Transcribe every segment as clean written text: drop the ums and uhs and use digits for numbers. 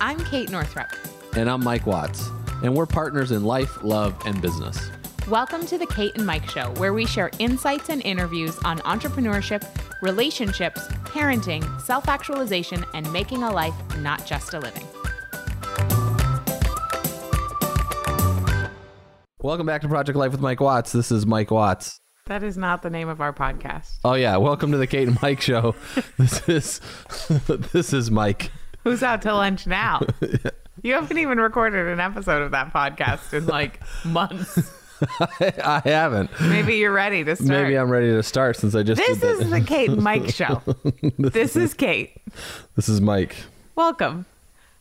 I'm Kate Northrup. And I'm Mike Watts. And we're partners in life, love, and business. Welcome to The Kate and Mike Show, where we share insights and interviews on entrepreneurship, relationships, parenting, self-actualization, and making a life, not just a living. Welcome back to Project Life with Mike Watts. This is Mike Watts. That is not the name of our podcast. Oh, yeah. Welcome to The Kate and Mike Show. This is Mike. Who's out to lunch now? You haven't even recorded an episode of that podcast in like months. I haven't. Maybe you're ready to start. Maybe I'm ready to start since I just did that. This is The Kate and Mike Show. This is Kate. This is Mike. Welcome.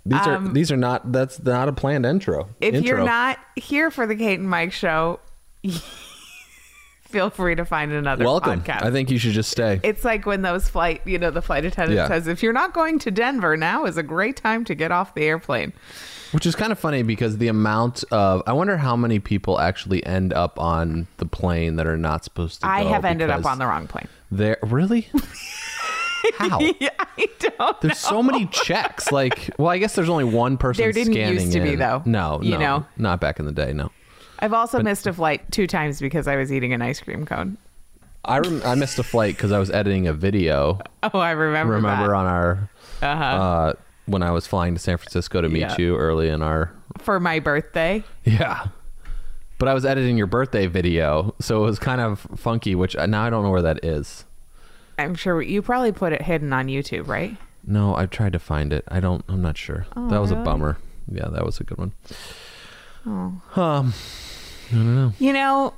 That's not a planned intro. If you're not here for The Kate and Mike Show, feel free to find another podcast. I think you should just stay. It's like when the flight attendant says, if you're not going to Denver, now is a great time to get off the airplane. Which is kind of funny because the amount of, I wonder how many people actually end up on the plane that are not supposed to go. I have ended up on the wrong plane. Really? How? Yeah, I don't know. There's so many checks. I guess there's only one person scanning in. There didn't used to be, though. No, you know? Not back in the day, no. I've also missed a flight 2 times because I was eating an ice cream cone. I missed a flight because I was editing a video. Oh, I remember that. Remember on our... Uh-huh. When I was flying to San Francisco to meet you early in our... For my birthday? Yeah. But I was editing your birthday video, so it was kind of funky, which now I don't know where that is. I'm sure you probably put it hidden on YouTube, right? No, I tried to find it. I'm not sure. Oh, that was a bummer. Yeah, that was a good one. Oh. I don't know. You know,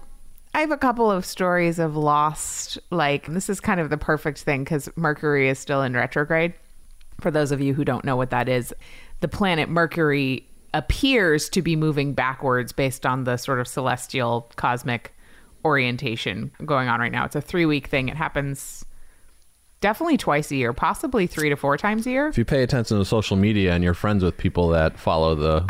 I have a couple of stories of lost, this is kind of the perfect thing because Mercury is still in retrograde. For those of you who don't know what that is, the planet Mercury appears to be moving backwards based on the sort of celestial cosmic orientation going on right now. It's a 3-week thing. It happens definitely twice a year, possibly 3 to 4 times a year. If you pay attention to social media and you're friends with people that follow the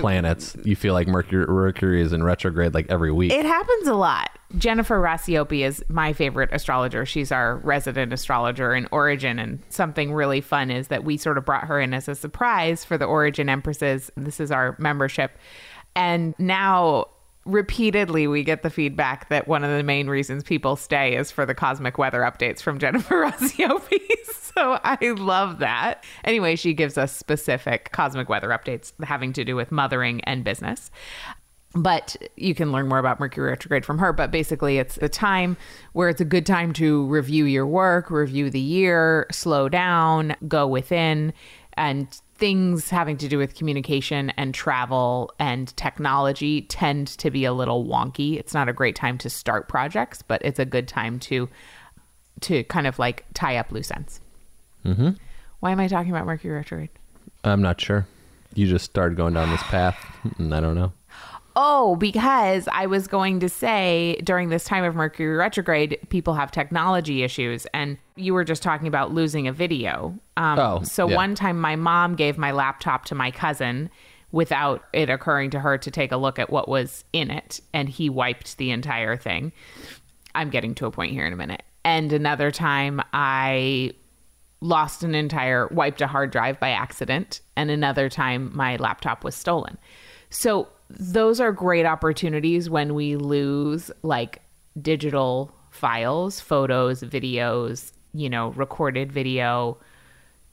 planets, you feel like Mercury is in retrograde like every week. It happens a lot. Jennifer Racioppi is my favorite astrologer. She's our resident astrologer in Origin. And something really fun is that we sort of brought her in as a surprise for the Origin Empresses. This is our membership. And now... repeatedly, we get the feedback that one of the main reasons people stay is for the cosmic weather updates from Jennifer Racioppi. So I love that. Anyway, she gives us specific cosmic weather updates having to do with mothering and business. But you can learn more about Mercury retrograde from her. But basically, it's a time where it's a good time to review your work, review the year, slow down, go within, and things having to do with communication and travel and technology tend to be a little wonky. It's not a great time to start projects, but it's a good time to kind of tie up loose ends. Mm-hmm. Why am I talking about Mercury retrograde? I'm not sure. You just started going down this path, and I don't know. Oh, because I was going to say during this time of Mercury retrograde, people have technology issues. And you were just talking about losing a video. One time my mom gave my laptop to my cousin without it occurring to her to take a look at what was in it. And he wiped the entire thing. I'm getting to a point here in a minute. And another time I lost wiped a hard drive by accident. And another time my laptop was stolen. So... those are great opportunities when we lose digital files, photos, videos, recorded video,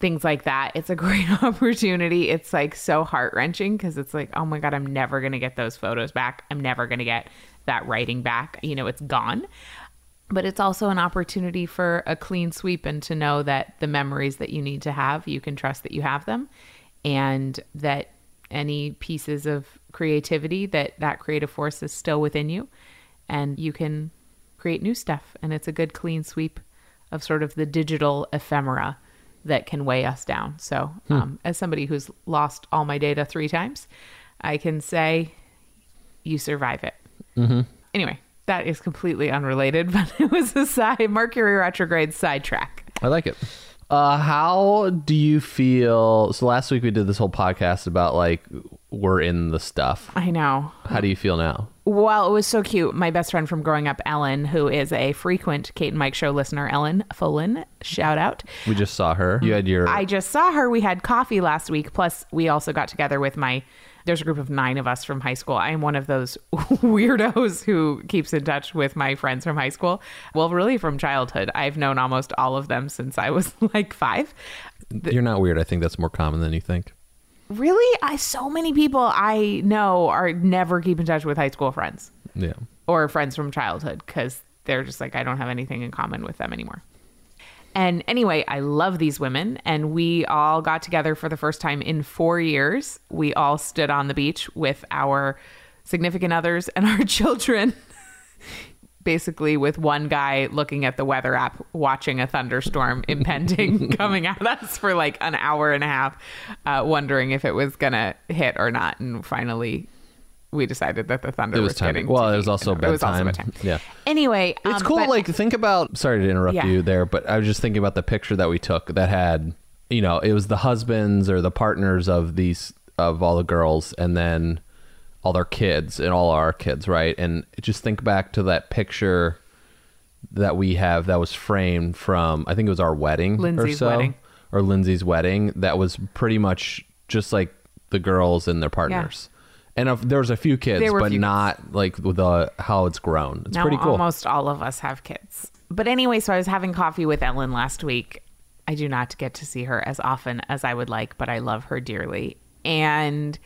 things like that. It's a great opportunity. It's so heart-wrenching because it's oh my God, I'm never going to get those photos back. I'm never going to get that writing back. It's gone. But it's also an opportunity for a clean sweep and to know that the memories that you need to have, you can trust that you have them and that any pieces of creativity, that creative force is still within you and you can create new stuff. And it's a good clean sweep of sort of the digital ephemera that can weigh us down. So as somebody who's lost all my data 3 times, I can say you survive it. Mm-hmm. Anyway, that is completely unrelated, but it was a Mercury retrograde sidetrack. I like it. How do you feel? So last week we did this whole podcast about were in the stuff. I know. How do you feel now? Well, it was so cute. My best friend from growing up, Ellen, who is a frequent Kate and Mike Show listener, Ellen Fullen, shout out. We just saw her. You had your... I just saw her. We had coffee last week. Plus, we also got together with my... There's a group of 9 of us from high school. I am one of those weirdos who keeps in touch with my friends from high school. Well, really from childhood. I've known almost all of them since I was like 5. You're not weird. I think that's more common than you think. Really? So many people I know are never keep in touch with high school friends. Yeah. Or friends from childhood because they're just like, I don't have anything in common with them anymore. And anyway, I love these women. And we all got together for the first time in 4 years. We all stood on the beach with our significant others and our children, basically with one guy looking at the weather app, watching a thunderstorm impending coming at us for like an hour and a half, wondering if it was going to hit or not. And finally... we decided that the thunder was getting... Well, it was also a bad time. Yeah. Anyway. It's cool. Like, think about... Sorry to interrupt you there, but I was just thinking about the picture that we took that had, you know, it was the husbands or the partners of these, of all the girls, and then all their kids and all our kids, right? And just think back to that picture that we have that was framed from, I think it was our wedding or Lindsay's wedding. That was pretty much just like the girls and their partners. Yeah. And there was a few kids, but not like the how it's grown. It's pretty cool. Almost all of us have kids. But anyway, so I was having coffee with Ellen last week. I do not get to see her as often as I would like, but I love her dearly. And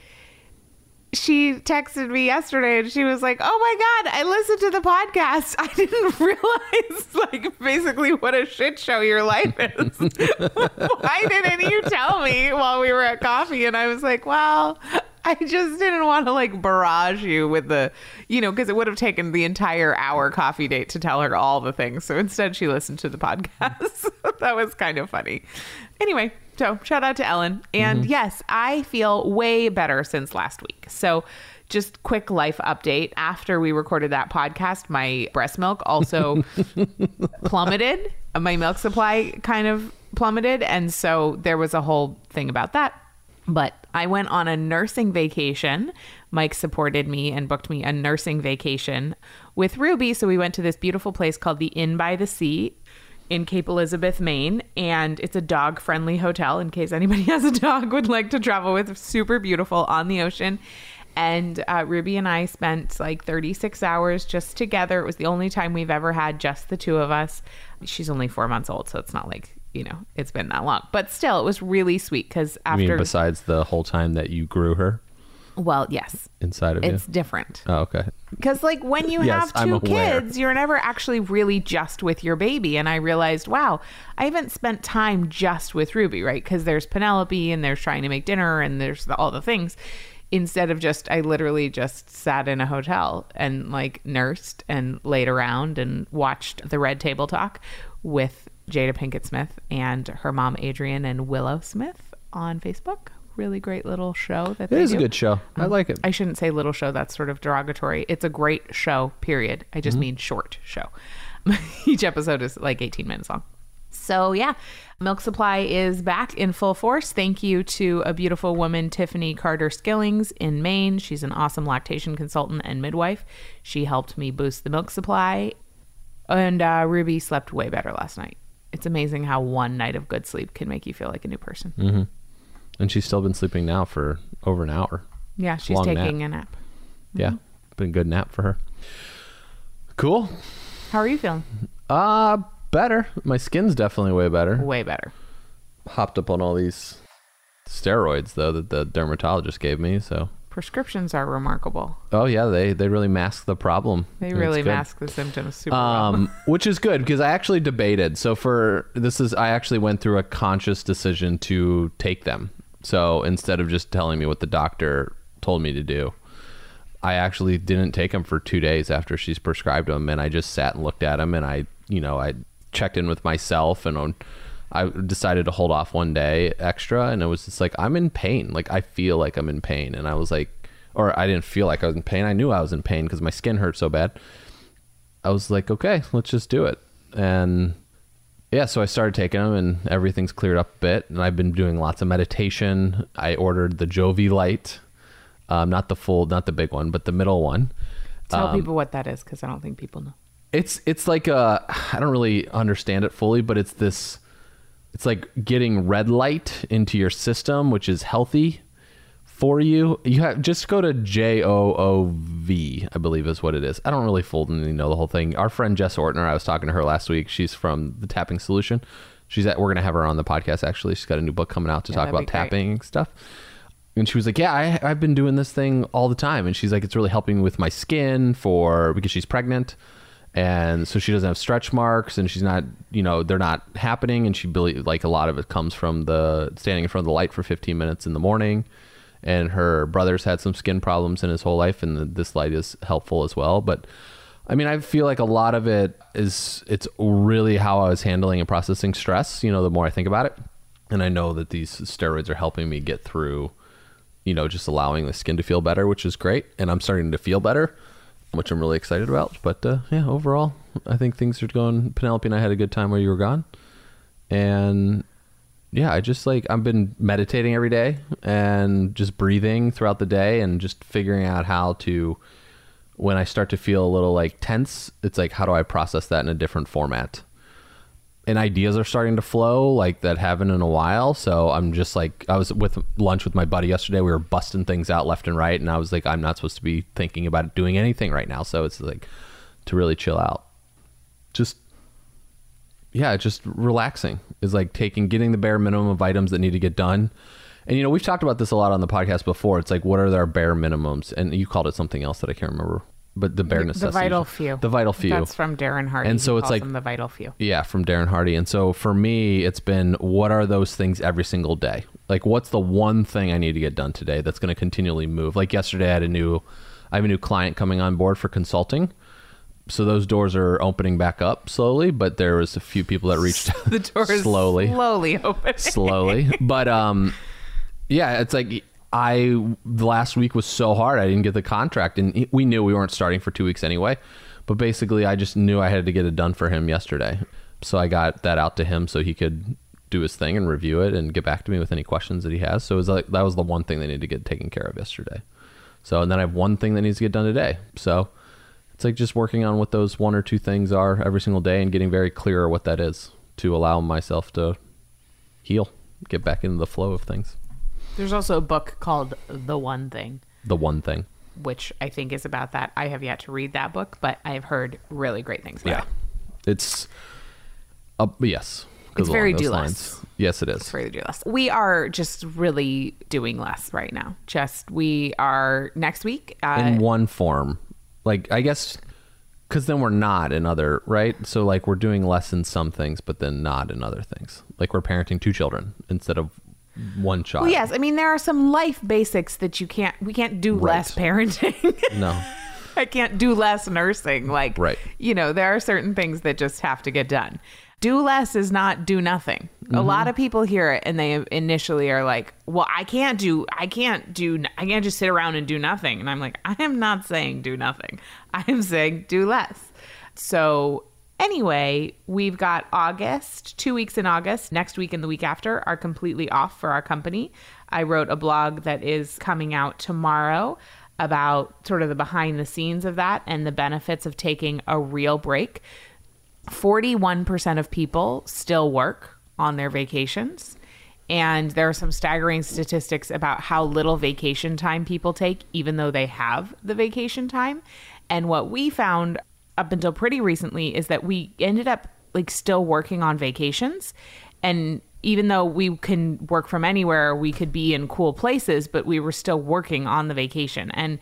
she texted me yesterday and she was like, oh my God, I listened to the podcast. I didn't realize like basically what a shit show your life is. Why didn't you tell me while we were at coffee? And I was like, well... I just didn't want to like barrage you with the, you know, because it would have taken the entire hour coffee date to tell her all the things. So instead she listened to the podcast. That was kind of funny. Anyway, so shout out to Ellen. And yes, I feel way better since last week. So just quick life update. After we recorded that podcast, my breast milk also plummeted. My milk supply kind of plummeted. And so there was a whole thing about that. But I went on a nursing vacation. Mike supported me and booked me a nursing vacation with Ruby. So we went to this beautiful place called the Inn by the Sea in Cape Elizabeth, Maine. And it's a dog-friendly hotel in case anybody has a dog would like to travel with. Super beautiful on the ocean. And Ruby and I spent like 36 hours just together. It was the only time we've ever had just the two of us. She's only 4 months old, so it's not like... you know, it's been that long, but still it was really sweet because after... You mean besides the whole time that you grew her? Well, yes. Inside of you? It's different. Oh, okay. Because like when you have 2 kids, you're never actually really just with your baby. And I realized, wow, I haven't spent time just with Ruby, right? Because there's Penelope and there's trying to make dinner and there's all the things. Instead of just, I literally just sat in a hotel and like nursed and laid around and watched the Red Table Talk with Jada Pinkett Smith and her mom Adrienne and Willow Smith on Facebook. Really great little show that they do. It is a good show. I like it. I shouldn't say little show. That's sort of derogatory. It's a great show, period. I just mean short show. Each episode is like 18 minutes long. So yeah, milk supply is back in full force. Thank you to a beautiful woman, Tiffany Carter Skillings in Maine. She's an awesome lactation consultant and midwife. She helped me boost the milk supply. And Ruby slept way better last night. It's amazing how one night of good sleep can make you feel like a new person. Mm-hmm. And she's still been sleeping now for over an hour. Yeah, she's taking a nap. Mm-hmm. Yeah, been a good nap for her. Cool. How are you feeling? Better. My skin's definitely way better. Way better. Hopped up on all these steroids, though, that the dermatologist gave me, so... Prescriptions are remarkable. Oh yeah, they really mask the problem. They really mask the symptoms super well. Which is good because I actually debated. So I actually went through a conscious decision to take them. So instead of just telling me what the doctor told me to do, I actually didn't take them for 2 days after she's prescribed them, and I just sat and looked at them, and I checked in with myself, and I decided to hold off one day extra, and it was just like, I'm in pain. Like, I feel like I'm in pain. And I was like, or I didn't feel like I was in pain. I knew I was in pain because my skin hurt so bad. I was like, okay, let's just do it. And yeah, so I started taking them and everything's cleared up a bit. And I've been doing lots of meditation. I ordered the Jovi light Not the full, not the big one, but the middle one. Tell people what that is, because I don't think people know. It's like a, I don't really understand it fully, but it's this, it's like getting red light into your system, which is healthy for you. You have, just go to JOOV, I believe is what it is. I don't really fully know the whole thing. Our friend Jess Ortner, I was talking to her last week. She's from The Tapping Solution. She's at, we're going to have her on the podcast, actually. She's got a new book coming out to talk about tapping and stuff. And she was like, yeah, I've been doing this thing all the time. And she's like, it's really helping with my skin for, because she's pregnant. And so she doesn't have stretch marks and she's not, you know, they're not happening. And she believes, like, a lot of it comes from the standing in front of the light for 15 minutes in the morning. And her brother's had some skin problems in his whole life. And this light is helpful as well. But I mean, I feel like a lot of it is, it's really how I was handling and processing stress, you know, the more I think about it. And I know that these steroids are helping me get through, you know, just allowing the skin to feel better, which is great. And I'm starting to feel better, which I'm really excited about. But yeah, overall, I think things are going. Penelope and I had a good time while you were gone. And yeah, I just, like, I've been meditating every day and just breathing throughout the day and just figuring out how to, when I start to feel a little, like, tense, it's like, how do I process that in a different format? And ideas are starting to flow like that haven't in a while. So I'm just like, I was with lunch with my buddy yesterday. We were busting things out left and right. And I was like, I'm not supposed to be thinking about doing anything right now. So it's like to really chill out. Just, yeah, just relaxing is like getting the bare minimum of items that need to get done. And, you know, we've talked about this a lot on the podcast before. It's like, what are our bare minimums? And you called it something else that I can't remember. But the bare necessities. The vital few. The vital few. That's from Darren Hardy. And so it's like the vital few. Yeah, from Darren Hardy. And so for me, it's been, what are those things every single day? Like, what's the one thing I need to get done today that's going to continually move? Like yesterday, I have a new client coming on board for consulting. So those doors are opening back up slowly, but there was a few people that reached out. The door is slowly opening. Slowly. But yeah, it's like, the last week was so hard. I didn't get the contract, and we knew we weren't starting for 2 weeks anyway, but basically I just knew I had to get it done for him yesterday. So I got that out to him so he could do his thing and review it and get back to me with any questions that he has. So it was like, that was the one thing they needed to get taken care of yesterday. So, and then I have one thing that needs to get done today. So it's like just working on what those one or two things are every single day and getting very clear what that is to allow myself to heal, get back into the flow of things. There's also a book called The One Thing. The One Thing. Which I think is about that. I have yet to read that book, but I've heard really great things about it. Yeah. It's, yes. It's very do less. Yes, it is. It's very do less. We are just really doing less right now. Just, we are next week. In one form. Like, I guess, because then we're not in other, right? So, like, we're doing less in some things, but then not in other things. Like, we're parenting 2 children instead of one child. Well, yes, I mean, there are some life basics that we can't do less parenting. No. I can't do less nursing. Like, you know, there are certain things that just have to get done. Do less is not do nothing. Mm-hmm. A lot of people hear it and they initially are like, well, I can't just sit around and do nothing. And I'm like, I am not saying do nothing. I am saying do less. So anyway, we've got August, 2 weeks in August. Next week and the week after are completely off for our company. I wrote a blog that is coming out tomorrow about sort of the behind the scenes of that and the benefits of taking a real break. 41% of people still work on their vacations. And there are some staggering statistics about how little vacation time people take, even though they have the vacation time. And what we found up until pretty recently is that we ended up like still working on vacations. And even though we can work from anywhere, we could be in cool places, but we were still working on the vacation. And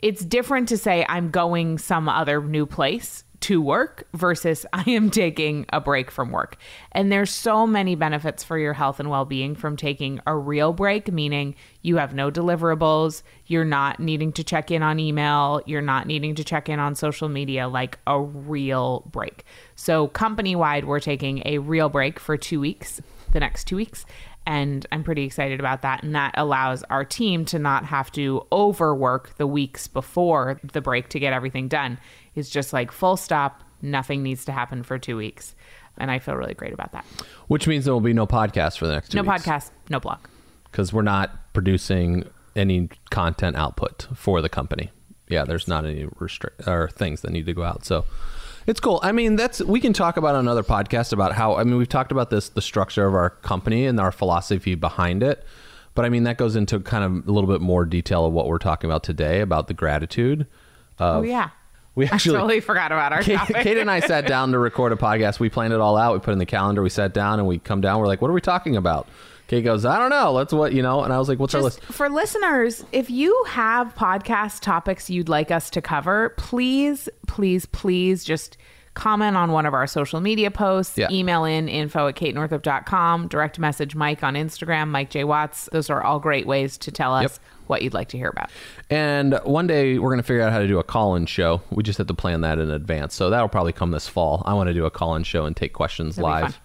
it's different to say I'm going some other new place to work versus I am taking a break from work. And there's so many benefits for your health and well-being from taking a real break, meaning you have no deliverables, you're not needing to check in on email, you're not needing to check in on social media, like a real break. So company-wide, we're taking a real break for 2 weeks, the next 2 weeks. And I'm pretty excited about that. And that allows our team to not have to overwork the weeks before the break to get everything done. It's just like full stop. Nothing needs to happen for 2 weeks. And I feel really great about that. Which means there will be no podcast for the next 2 weeks. No podcast, no blog. Because we're not producing any content output for the company. Yeah, there's not any things that need to go out. So it's cool. I mean, we can talk about on another podcast about how, I mean, we've talked about this, the structure of our company and our philosophy behind it. But I mean, that goes into kind of a little bit more detail of what we're talking about today about the gratitude. Oh, yeah. We actually totally forgot about our topic. Kate and I sat down to record a podcast. We planned it all out. We put in the calendar. We sat down and we come down. We're like, what are we talking about? Kate goes, I don't know. Let's what, you know, and I was like, what's our list? For listeners, if you have podcast topics you'd like us to cover, please, please, please just comment on one of our social media posts, email in info@katenorthrup.com, direct message Mike on Instagram, Mike J. Watts. Those are all great ways to tell us what you'd like to hear about. And one day we're going to figure out how to do a call-in show. We just have to plan that in advance. So that'll probably come this fall. I want to do a call-in show and take questions live.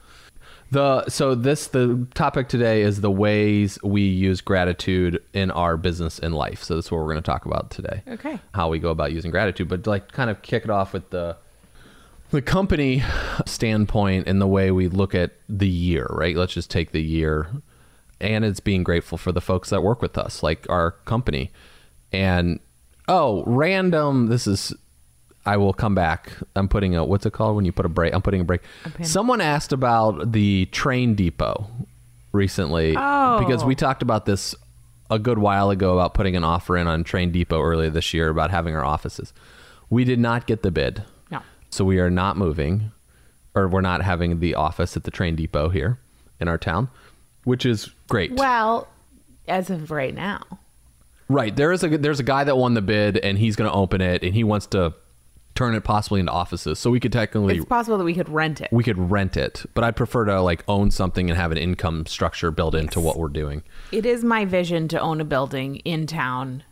The topic today is the ways we use gratitude in our business and life. So that's what we're going to talk about today. Okay. How we go about using gratitude, but like kind of kick it off with the company standpoint and the way we look at the year, right? Let's just take the year, and it's being grateful for the folks that work with us, like our company. And I will come back. I'm putting a, what's it called when you put a break? I'm putting a break. Someone asked about the train depot recently because we talked about this a good while ago about putting an offer in on Train Depot earlier this year about having our offices. We did not get the bid. So we are not moving, or we're not having the office at the Train Depot here in our town, which is great. Well, as of right now. Right. There's a guy that won the bid, and he's going to open it, and he wants to turn it possibly into offices. So we could technically... It's possible that we could rent it. We could rent it. But I'd prefer to like own something and have an income structure built into what we're doing. It is my vision to own a building in town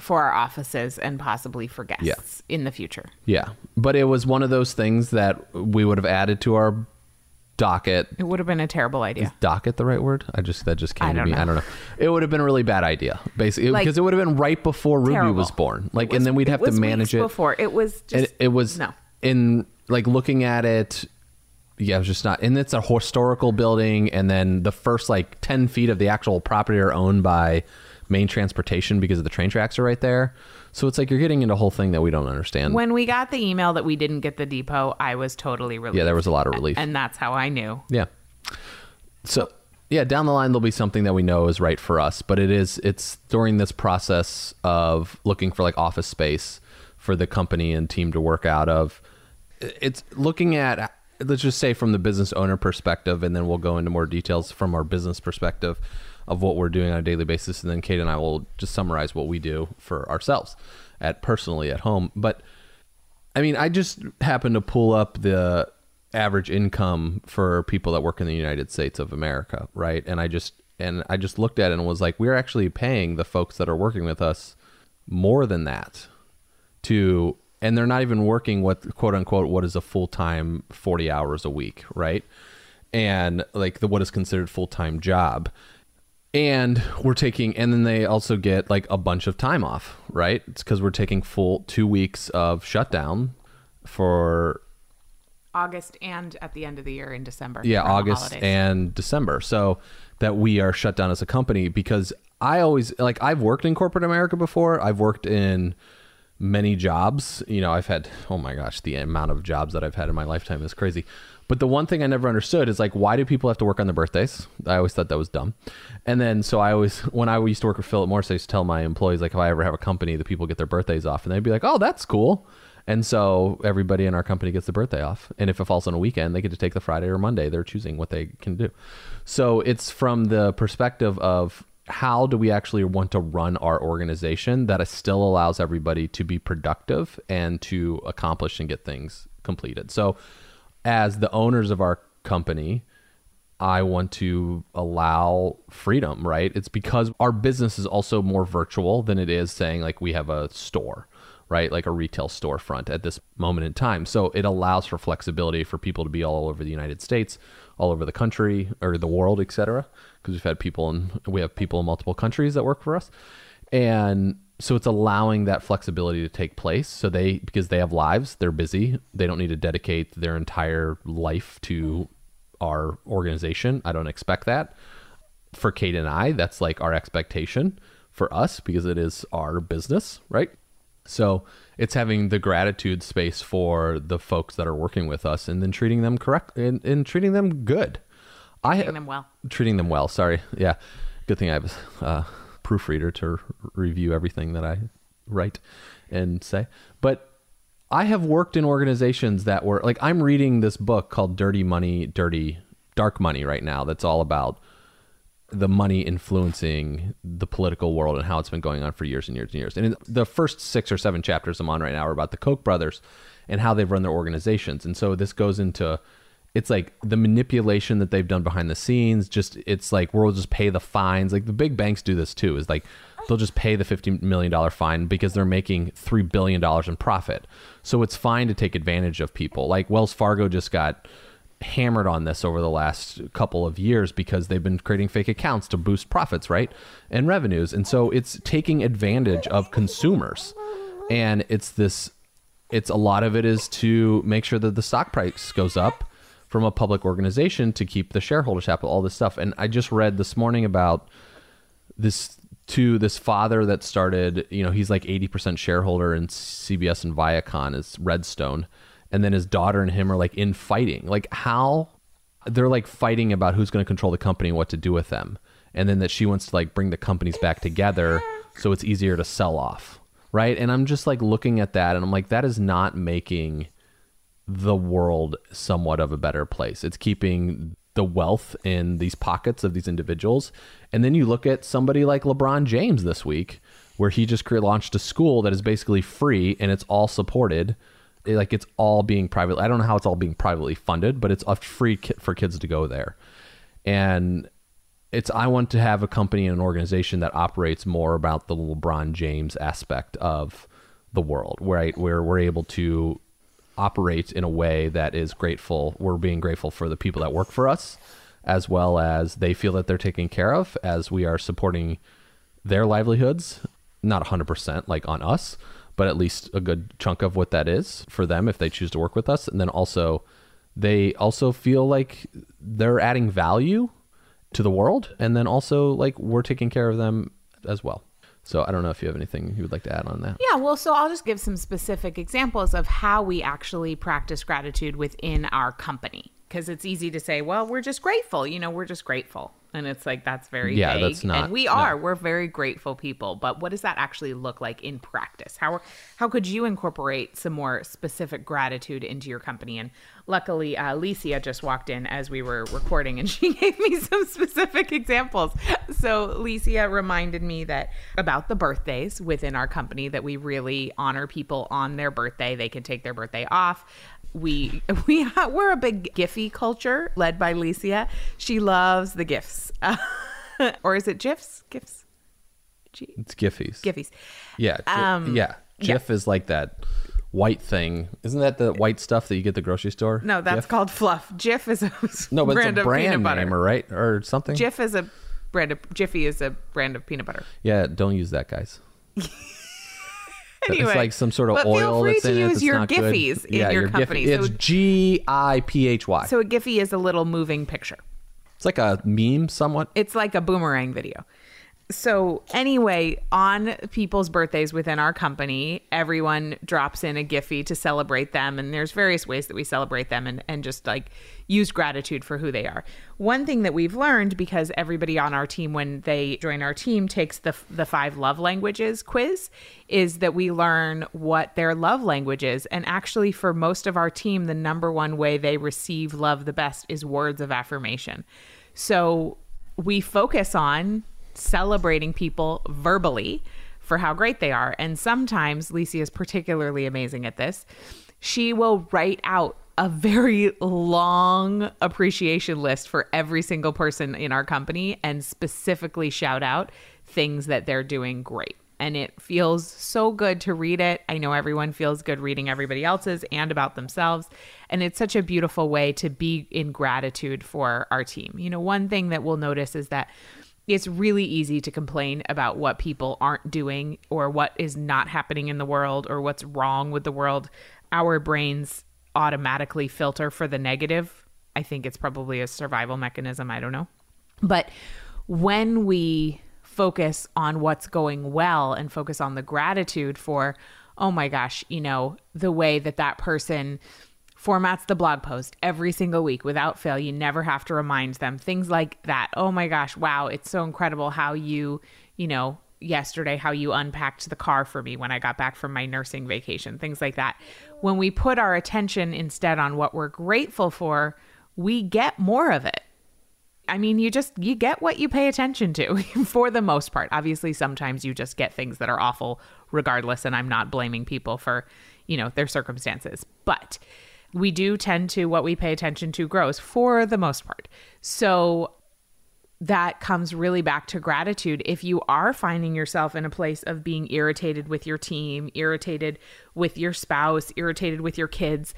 for our offices and possibly for guests in the future. Yeah. But it was one of those things that we would have added to our docket. It would have been a terrible idea. Is docket the right word? I don't know. It would have been a really bad idea, basically, because it would have been right before Ruby was born. And then we'd have to manage it. Before. It was just... It was... No. In, like, looking at it... Yeah, it was just not... And it's a historical building, and then the first, 10 feet of the actual property are owned by Maine Transportation because of the train tracks are right there. So it's like you're getting into a whole thing that we don't understand. When we got the email that we didn't get the depot, I was totally relieved. Yeah, there was a lot of relief. And that's how I knew. Yeah. So yeah, down the line, there'll be something that we know is right for us. But it's during this process of looking for office space for the company and team to work out of. It's looking at, let's just say from the business owner perspective, and then we'll go into more details from our business perspective of what we're doing on a daily basis, and then Kate and I will just summarize what we do for ourselves personally at home. But I mean, I just happened to pull up the average income for people that work in the United States of America, right? And I just looked at it and was like, we're actually paying the folks that are working with us more than that and they're not even working what quote unquote what is a full-time 40 hours a week, right? And what is considered full-time job. And then they also get a bunch of time off, right? It's because we're taking full 2 weeks of shutdown for August and at the end of the year in December. Yeah, August and December. So that we are shut down as a company because I always, I've worked in corporate America before. I've worked in many jobs. You know, I've had, oh my gosh, the amount of jobs that I've had in my lifetime is crazy. But the one thing I never understood is why do people have to work on their birthdays? I always thought that was dumb. And then, so when I used to work with Philip Morris, I used to tell my employees, if I ever have a company, the people get their birthdays off, and they'd be like, oh, that's cool. And so everybody in our company gets the birthday off. And if it falls on a weekend, they get to take the Friday or Monday. They're choosing what they can do. So it's from the perspective of how do we actually want to run our organization that still allows everybody to be productive and to accomplish and get things completed. So as the owners of our company, I want to allow freedom, right? It's because our business is also more virtual than it is saying we have a store, right? Like a retail storefront at this moment in time. So it allows for flexibility for people to be all over the United States, all over the country or the world, et cetera. Because we have people in multiple countries that work for us. And so it's allowing that flexibility to take place. So because they have lives, they're busy. They don't need to dedicate their entire life to our organization. I don't expect that. For Kate and I, that's our expectation. for us because it is our business, right? So it's having the gratitude space for the folks that are working with us, and then treating them correct and treating them good. Treating them well. Sorry. Yeah. Good thing I have a proofreader to review everything that I write and say. But I have worked in organizations that were like, I'm reading this book called Dark Money right now. That's all about the money influencing the political world and how it's been going on for years and years and years. And in the first 6 or 7 chapters I'm on right now are about the Koch brothers and how they've run their organizations. And so this goes into, it's like the manipulation that they've done behind the scenes. Just, it's like, we'll just pay the fines. Like the big banks do this too, is like, they'll just pay the $50 million fine because they're making $3 billion in profit. So it's fine to take advantage of people. Like Wells Fargo just got hammered on this over the last couple of years because they've been creating fake accounts to boost profits, right? And revenues. And so it's taking advantage of consumers. And it's a lot of it is to make sure that the stock price goes up from a public organization to keep the shareholders happy, all this stuff. And I just read this morning about this father that started, you know, he's like 80% shareholder in CBS and Viacom is Redstone. And then his daughter and him are like in fighting, like how they're like fighting about who's going to control the company and what to do with them. And then that she wants to like bring the companies back together so it's easier to sell off. Right. And I'm just like looking at that and I'm like, that is not making the world somewhat of a better place. It's keeping the wealth in these pockets of these individuals. And then you look at somebody like LeBron James this week, where he just launched a school that is basically free and it's all supported. Like it's all being private. I don't know how it's all being privately funded, but it's free for kids to go there. And I want to have a company and an organization that operates more about the LeBron James aspect of the world, right? Where we're able to operate in a way that is grateful. We're being grateful for the people that work for us, as well as they feel that they're taken care of as we are supporting their livelihoods, not 100% like on us, but at least a good chunk of what that is for them if they choose to work with us. And then also, they also feel like they're adding value to the world. And then also like we're taking care of them as well. So I don't know if you have anything you would like to add on that. Yeah, well, so I'll just give some specific examples of how we actually practice gratitude within our company. Because it's easy to say, well, we're just grateful. You know, we're just grateful. And it's like, that's very vague. That's not. And we are. No. We're very grateful people. But what does that actually look like in practice? How could you incorporate some more specific gratitude into your company? And luckily, Licia just walked in as we were recording, and she gave me some specific examples. So Licia reminded me about the birthdays within our company, that we really honor people on their birthday. They can take their birthday off. We're a big Giphy culture led by Licia. She loves the gifts, or is it GIFs? Gifts? It's Giphies. Giphies. Yeah. GIF is like that white thing. Isn't that the white stuff that you get at the grocery store? No, that's GIF? Called fluff. GIF is a no, but brand it's a brand name, right? Or something. GIF is a brand of Jiffy is a brand of peanut butter. Yeah, don't use that, guys. Anyway, it's like some sort of oil that's in it. Feel free to use your Giphies in your company. It's Giphy. So a Giphy is a little moving picture. It's like a meme somewhat. It's like a boomerang video. So anyway, on people's birthdays within our company, everyone drops in a Giphy to celebrate them. And there's various ways that we celebrate them and just like use gratitude for who they are. One thing that we've learned, because everybody on our team, when they join our team, takes the 5 love languages quiz, is that we learn what their love language is. And actually for most of our team, the #1 way they receive love the best is words of affirmation. So we focus on celebrating people verbally for how great they are. And sometimes Licia is particularly amazing at this. She will write out a very long appreciation list for every single person in our company and specifically shout out things that they're doing great. And it feels so good to read it. I know everyone feels good reading everybody else's and about themselves. And it's such a beautiful way to be in gratitude for our team. You know, one thing that we'll notice is that it's really easy to complain about what people aren't doing or what is not happening in the world or what's wrong with the world. Our brains automatically filter for the negative. I think it's probably a survival mechanism. I don't know. But when we focus on what's going well and focus on the gratitude for, oh my gosh, you know, the way that that person formats the blog post every single week without fail. You never have to remind them, things like that. Oh my gosh, wow, it's so incredible how you, you know, yesterday, how you unpacked the car for me when I got back from my nursing vacation, things like that. When we put our attention instead on what we're grateful for, we get more of it. I mean, you get what you pay attention to for the most part. Obviously, sometimes you just get things that are awful regardless. And I'm not blaming people for, you know, their circumstances, but we do tend to, what we pay attention to grows for the most part. So that comes really back to gratitude. If you are finding yourself in a place of being irritated with your team, irritated with your spouse, irritated with your kids,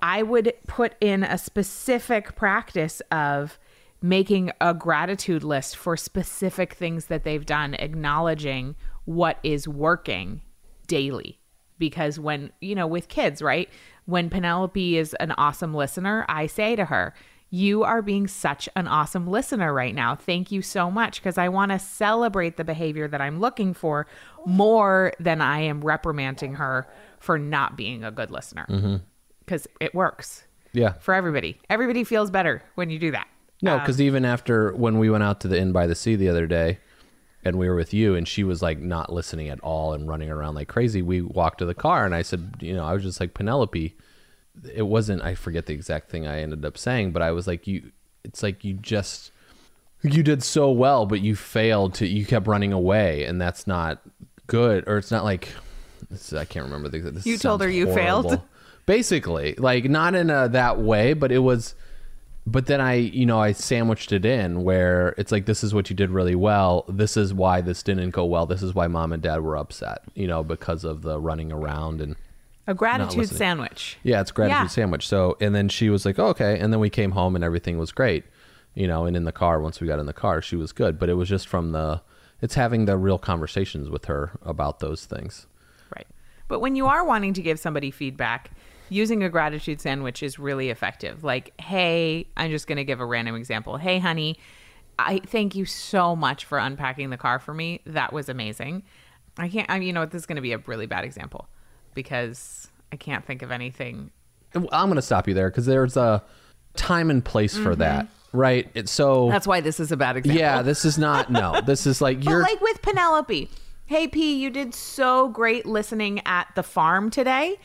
I would put in a specific practice of making a gratitude list for specific things that they've done, acknowledging what is working daily. Because when, you know, with kids, right? When Penelope is an awesome listener, I say to her, you are being such an awesome listener right now. Thank you so much, because I want to celebrate the behavior that I'm looking for more than I am reprimanding her for not being a good listener. Because it works. Yeah. For everybody. Everybody feels better when you do that. No, because even after when we went out to the Inn by the Sea the other day and we were with you and she was like not listening at all and running around like crazy, we walked to the car and I said, you know, I was just like, Penelope, it wasn't, I forget the exact thing I ended up saying, but I was like, you did so well, but you failed to, you kept running away and that's not good. Or it's not like, I can't remember. This you told her you horrible. Failed. Basically, like not in a, that way, but it was, but then I, you know, I sandwiched it in where it's like, this is what you did really well. This is why this didn't go well. This is why mom and dad were upset, you know, because of the running around and a gratitude sandwich. Yeah, it's gratitude sandwich. So, and then she was like, oh, okay. And then we came home and everything was great, you know, and in the car, once we got in the car, she was good, but it was just from the, it's having the real conversations with her about those things. Right. But when you are wanting to give somebody feedback, using a gratitude sandwich is really effective. Like, hey, I'm just going to give a random example. Hey, honey, I thank you so much for unpacking the car for me. That was amazing. You know what? This is going to be a really bad example because I can't think of anything. I'm going to stop you there because there's a time and place for that. Right. So that's why this is a bad example. Yeah, this is not. No, this is like you're like with Penelope. Hey, P, you did so great listening at the farm today.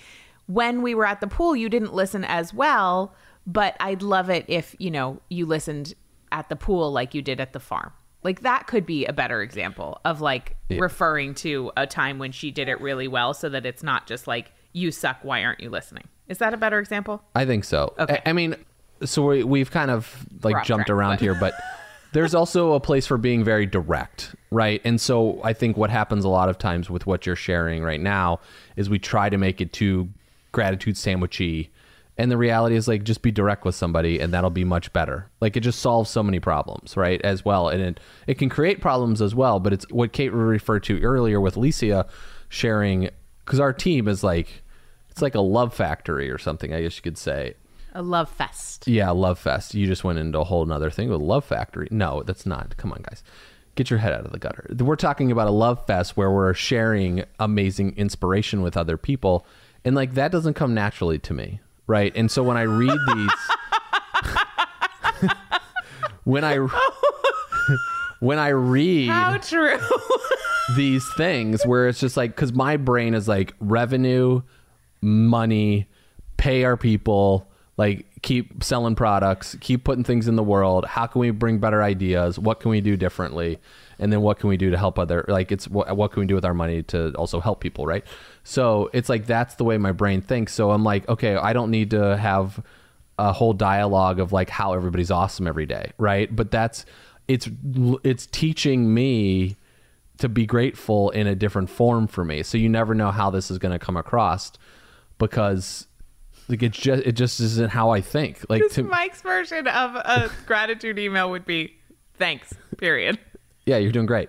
When we were at the pool, you didn't listen as well, but I'd love it if, you know, you listened at the pool like you did at the farm. Like that could be a better example of like referring to a time when she did it really well so that it's not just like, you suck, why aren't you listening? Is that a better example? I think so. Okay. I mean, so we've kind of like jumped around here, but there's also a place for being very direct, right? And so I think what happens a lot of times with what you're sharing right now is we try to make it too gratitude sandwichy, and the reality is like just be direct with somebody and that'll be much better. Like it just solves so many problems, right, as well, and it can create problems as well. But it's what Kate referred to earlier with Licia sharing, because our team is like, it's like a love factory or something, I guess you could say. A love fest. Yeah, love fest. You just went into a whole nother thing with love factory. No, that's not. Come on, guys. Get your head out of the gutter. We're talking about a love fest where we're sharing amazing inspiration with other people. And like that doesn't come naturally to me, right? And so when I read these, when I read how true these things, where it's just like, because my brain is like revenue, money, pay our people, like keep selling products, keep putting things in the world. How can we bring better ideas? What can we do differently? And then what can we do to help other, like it's what can we do with our money to also help people, right? So it's like, that's the way my brain thinks. So I'm like, okay, I don't need to have a whole dialogue of like how everybody's awesome every day, right? But that's, it's teaching me to be grateful in a different form for me. So you never know how this is going to come across because like it just isn't how I think. Like Mike's version of a gratitude email would be thanks, period. Yeah, you're doing great.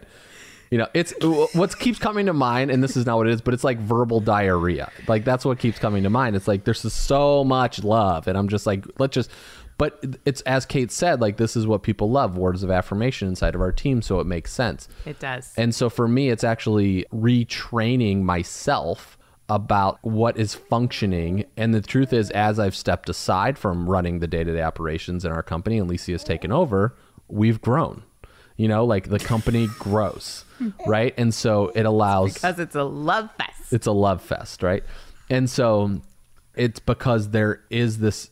You know, it's what keeps coming to mind, and this is not what it is, but it's like verbal diarrhea. Like that's what keeps coming to mind. It's like, there's just so much love. And I'm just like, let's just But it's, as Kate said, like, this is what people love, words of affirmation inside of our team. So it makes sense. It does. And so for me, it's actually retraining myself about what is functioning. And the truth is, as I've stepped aside from running the day-to-day operations in our company and Lisi has taken over, we've grown. You know, like, the company grows, right? And so it allows... because it's a love fest. It's a love fest, right? And so it's because there is this...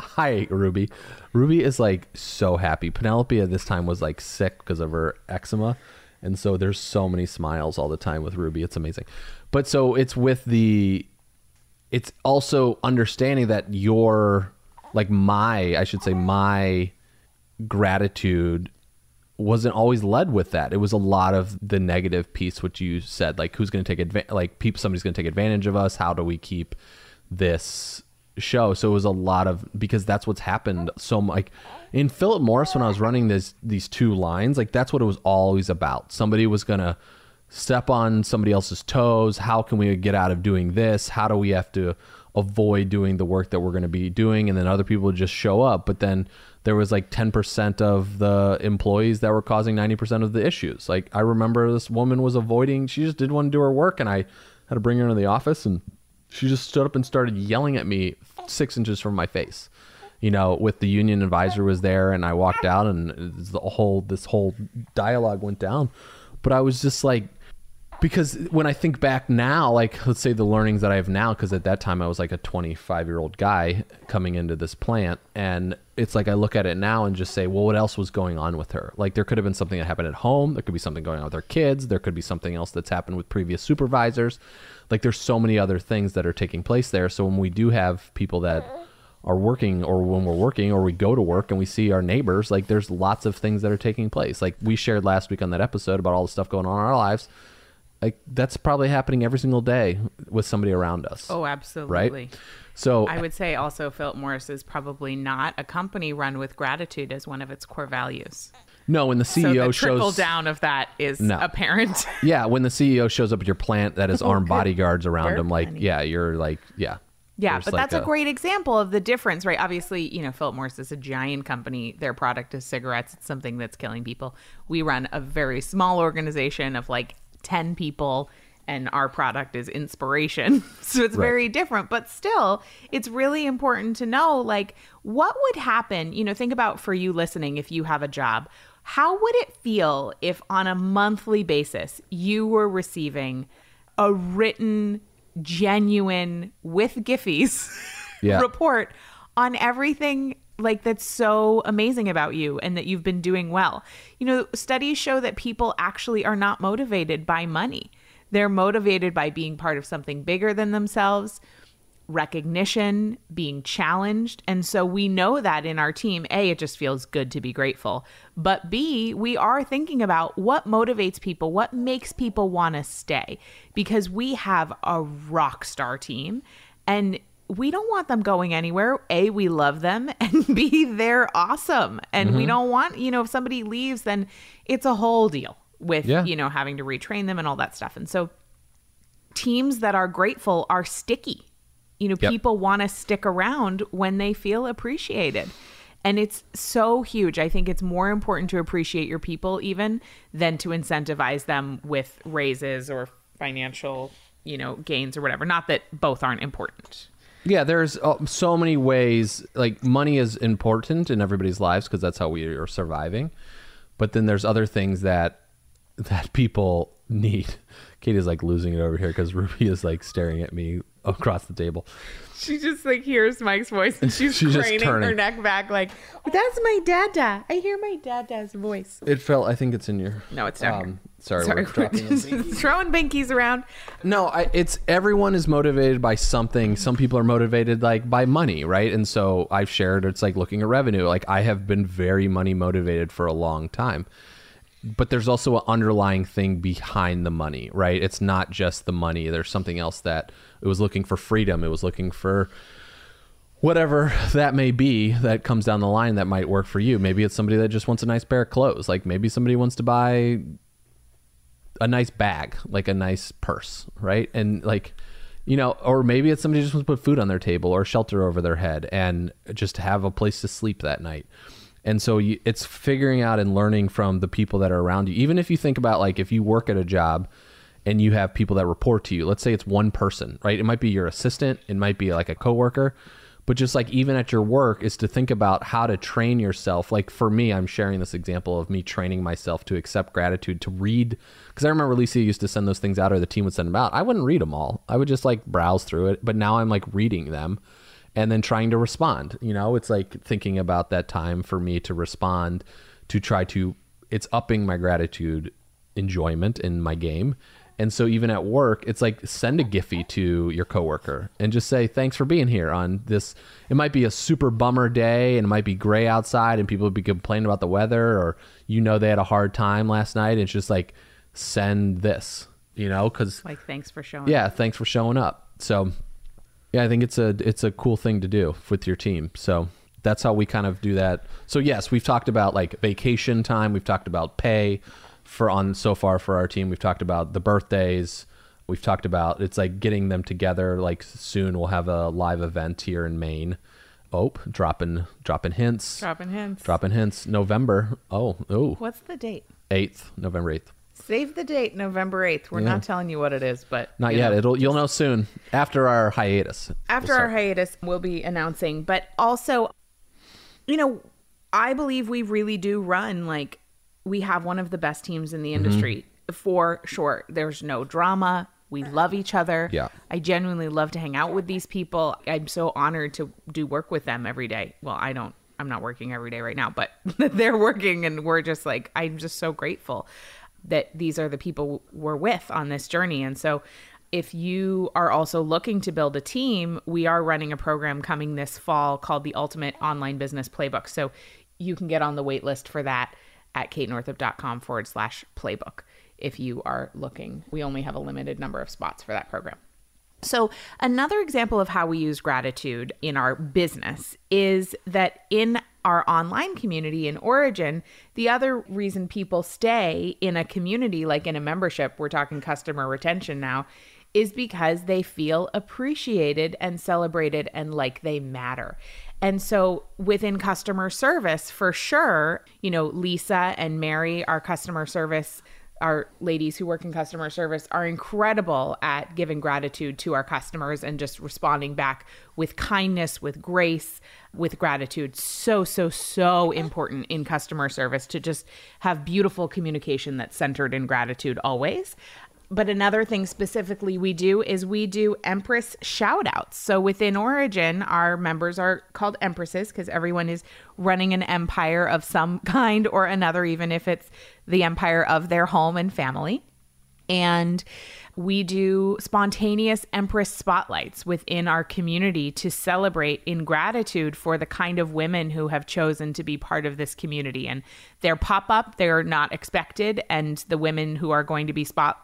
Hi, Ruby. Ruby is, like, so happy. Penelope at this time was, like, sick because of her eczema. And so there's so many smiles all the time with Ruby. It's amazing. But so it's with the... it's also understanding that your... like, my... I should say my gratitude... wasn't always led with that. It was a lot of the negative piece, which you said, like, who's going to take advantage, like, people, somebody's going to take advantage of us. How do we keep this show? So it was a lot of, because that's what's happened. So like in Philip Morris, when I was running these two lines, like, that's what it was always about. Somebody was going to step on somebody else's toes. How can we get out of doing this? How do we have to avoid doing the work that we're going to be doing? And then other people would just show up. But then there was like 10% of the employees that were causing 90% of the issues. Like, I remember this woman was avoiding, she just didn't want to do her work, and I had to bring her into the office, and she just stood up and started yelling at me 6 inches from my face, you know, with the union advisor was there, and I walked out, and this whole dialogue went down. But I was just like, because when I think back now, like, let's say the learnings that I have now, because at that time I was like a 25-year-old guy coming into this plant, and it's like I look at it now and just say, well, what else was going on with her? Like, there could have been something that happened at home. There could be something going on with her kids. There could be something else that's happened with previous supervisors. Like, there's so many other things that are taking place there. So when we do have people that are working, or when we're working, or we go to work and we see our neighbors, like, there's lots of things that are taking place. Like, we shared last week on that episode about all the stuff going on in our lives. Like, that's probably happening every single day with somebody around us. Oh, absolutely. Right? So I would say also Philip Morris is probably not a company run with gratitude as one of its core values. No, when the CEO so the trickle down of that is apparent. Yeah, when the CEO shows up at your plant that has armed bodyguards around him, like, yeah, you're like, yeah. Yeah, but like that's a great example of the difference, right? Obviously, you know, Philip Morris is a giant company. Their product is cigarettes. It's something that's killing people. We run a very small organization of like 10 people, and our product is inspiration. So it's very different, but still it's really important to know, like, what would happen, you know, think about for you listening, if you have a job, how would it feel if on a monthly basis you were receiving a written, genuine, with Giphy's report on everything like that's so amazing about you and that you've been doing well. You know, studies show that people actually are not motivated by money. They're motivated by being part of something bigger than themselves, recognition, being challenged. And so we know that in our team, A, it just feels good to be grateful. But B, we are thinking about what motivates people, what makes people want to stay, because we have a rock star team and we don't want them going anywhere. A, we love them, and B, they're awesome. And we don't want, you know, if somebody leaves, then it's a whole deal with, you know, having to retrain them and all that stuff. And so teams that are grateful are sticky. You know, people want to stick around when they feel appreciated. And it's so huge. I think it's more important to appreciate your people even than to incentivize them with raises or financial, you know, gains or whatever. Not that both aren't important. Yeah, there's so many ways, like money is important in everybody's lives because that's how we are surviving. But then there's other things that people need. Kate is like losing it over here because Ruby is like staring at me across the table. She just like hears Mike's voice and she's craning her neck back like, well, that's my dada. I hear my dada's voice. I think it's in your... No, it's down here. Sorry, we're throwing binkies around. No, it's everyone is motivated by something. Some people are motivated like by money, right? And so I've shared, it's like looking at revenue. Like I have been very money motivated for a long time. But there's also an underlying thing behind the money, right? It's not just the money. There's something else that it was looking for freedom. It was looking for whatever that may be that comes down the line that might work for you. Maybe it's somebody that just wants a nice pair of clothes. Like maybe somebody wants to buy a nice bag, like a nice purse, right? And like You know, or maybe it's somebody just wants to put food on their table or shelter over their head and just have a place to sleep that night. And so you, it's figuring out and learning from the people that are around you. Even if you think about, like, if you work at a job and you have people that report to you, let's say it's one person, right? It might be your assistant. It might be like a coworker. But just like even at your work is to think about how to train yourself. Like for me, I'm sharing this example of me training myself to accept gratitude, to read. Because I remember Lisa used to send those things out, or the team would send them out. I wouldn't read them all. I would just like browse through it. But now I'm like reading them and then trying to respond. You know, it's like thinking about that time for me to respond, to try to, it's upping my gratitude enjoyment in my game. And so even at work, it's like send a Giphy to your coworker and just say, thanks for being here on this. It might be a super bummer day and it might be gray outside and people would be complaining about the weather, or, you know, they had a hard time last night. It's just like, send this, you know, because like, thanks for showing up. Yeah, thanks for showing up. So, yeah, I think it's a cool thing to do with your team. So that's how we kind of do that. So, yes, we've talked about like vacation time. We've talked about pay. So far for our team, we've talked about the birthdays. We've talked about, it's like getting them together. Like soon we'll have a live event here in Maine. Oh, dropping hints. November. Oh. What's the date? November 8th. Save the date, November 8th. We're not telling you what it is, but not yet. You'll know soon after our hiatus. We'll be announcing. But also, you know, I believe we really do run like. We have one of the best teams in the industry for sure. There's no drama. We love each other. Yeah. I genuinely love to hang out with these people. I'm so honored to do work with them every day. Well, I'm not working every day right now, but they're working, and we're just like, I'm just so grateful that these are the people we're with on this journey. And so if you are also looking to build a team, we are running a program coming this fall called the Ultimate Online Business Playbook. So you can get on the wait list for that at katenorthrup.com/playbook if you are looking. We only have a limited number of spots for that program. So another example of how we use gratitude in our business is that in our online community in Origin, the other reason people stay in a community, like in a membership, we're talking customer retention now, is because they feel appreciated and celebrated and like they matter. And so within customer service, for sure, you know, Lisa and Mary, our ladies who work in customer service, are incredible at giving gratitude to our customers and just responding back with kindness, with grace, with gratitude. So, so, so important in customer service to just have beautiful communication that's centered in gratitude always. But another thing specifically we do is we do Empress shout outs. So within Origin, our members are called Empresses because everyone is running an empire of some kind or another, even if it's the empire of their home and family. And we do spontaneous Empress spotlights within our community to celebrate in gratitude for the kind of women who have chosen to be part of this community. And they're pop up, they're not expected. And the women who are going to be spotlighted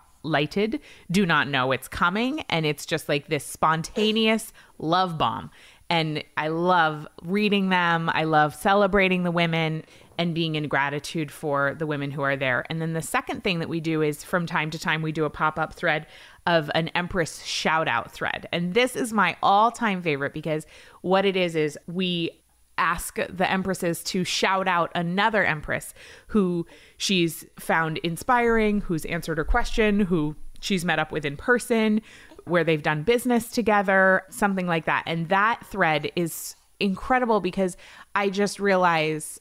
do not know it's coming, and it's just like this spontaneous love bomb. And I love reading them. I love celebrating the women and being in gratitude for the women who are there. And then the second thing that we do is from time to time we do a pop-up thread of an Empress shout out thread, and this is my all-time favorite because what it is we ask the Empresses to shout out another Empress who she's found inspiring, who's answered her question, who she's met up with in person, where they've done business together, something like that. And that thread is incredible because I just realize,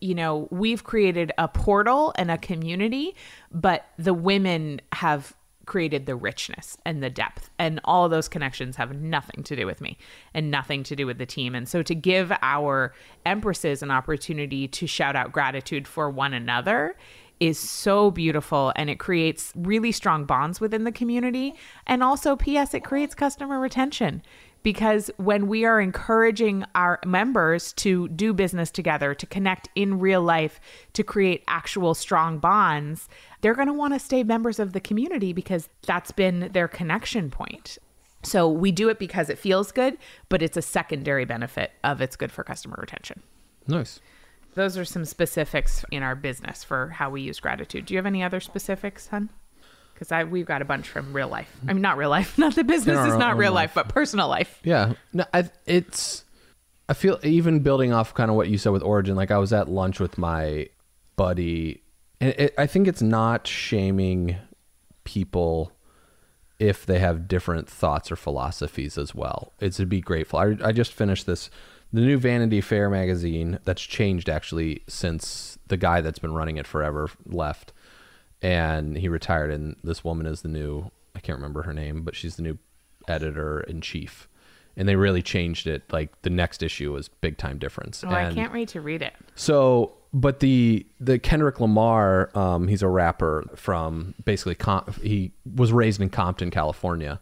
you know, we've created a portal and a community, but the women have created the richness and the depth, and all those connections have nothing to do with me and nothing to do with the team. And so to give our Empresses an opportunity to shout out gratitude for one another is so beautiful, and it creates really strong bonds within the community. And also, P.S., it creates customer retention, because when we are encouraging our members to do business together, to connect in real life, to create actual strong bonds, they're going to want to stay members of the community because that's been their connection point. So we do it because it feels good, but it's a secondary benefit of it's good for customer retention. Nice. Those are some specifics in our business for how we use gratitude. Do you have any other specifics, hon? Because we've got a bunch from real life. I mean, not real life. Not the business is not real life, but personal life. Yeah. No, I feel even building off kind of what you said with Origin, like I was at lunch with my buddy, and I think it's not shaming people if they have different thoughts or philosophies as well. It's to be grateful. I just finished the new Vanity Fair magazine that's changed actually since the guy that's been running it forever left and he retired, and this woman is the new, I can't remember her name, but she's the new editor in chief. And they really changed it. Like the next issue was big time difference. Oh, and I can't wait to read it. So, but the Kendrick Lamar, he's a rapper from basically, he was raised in Compton, California.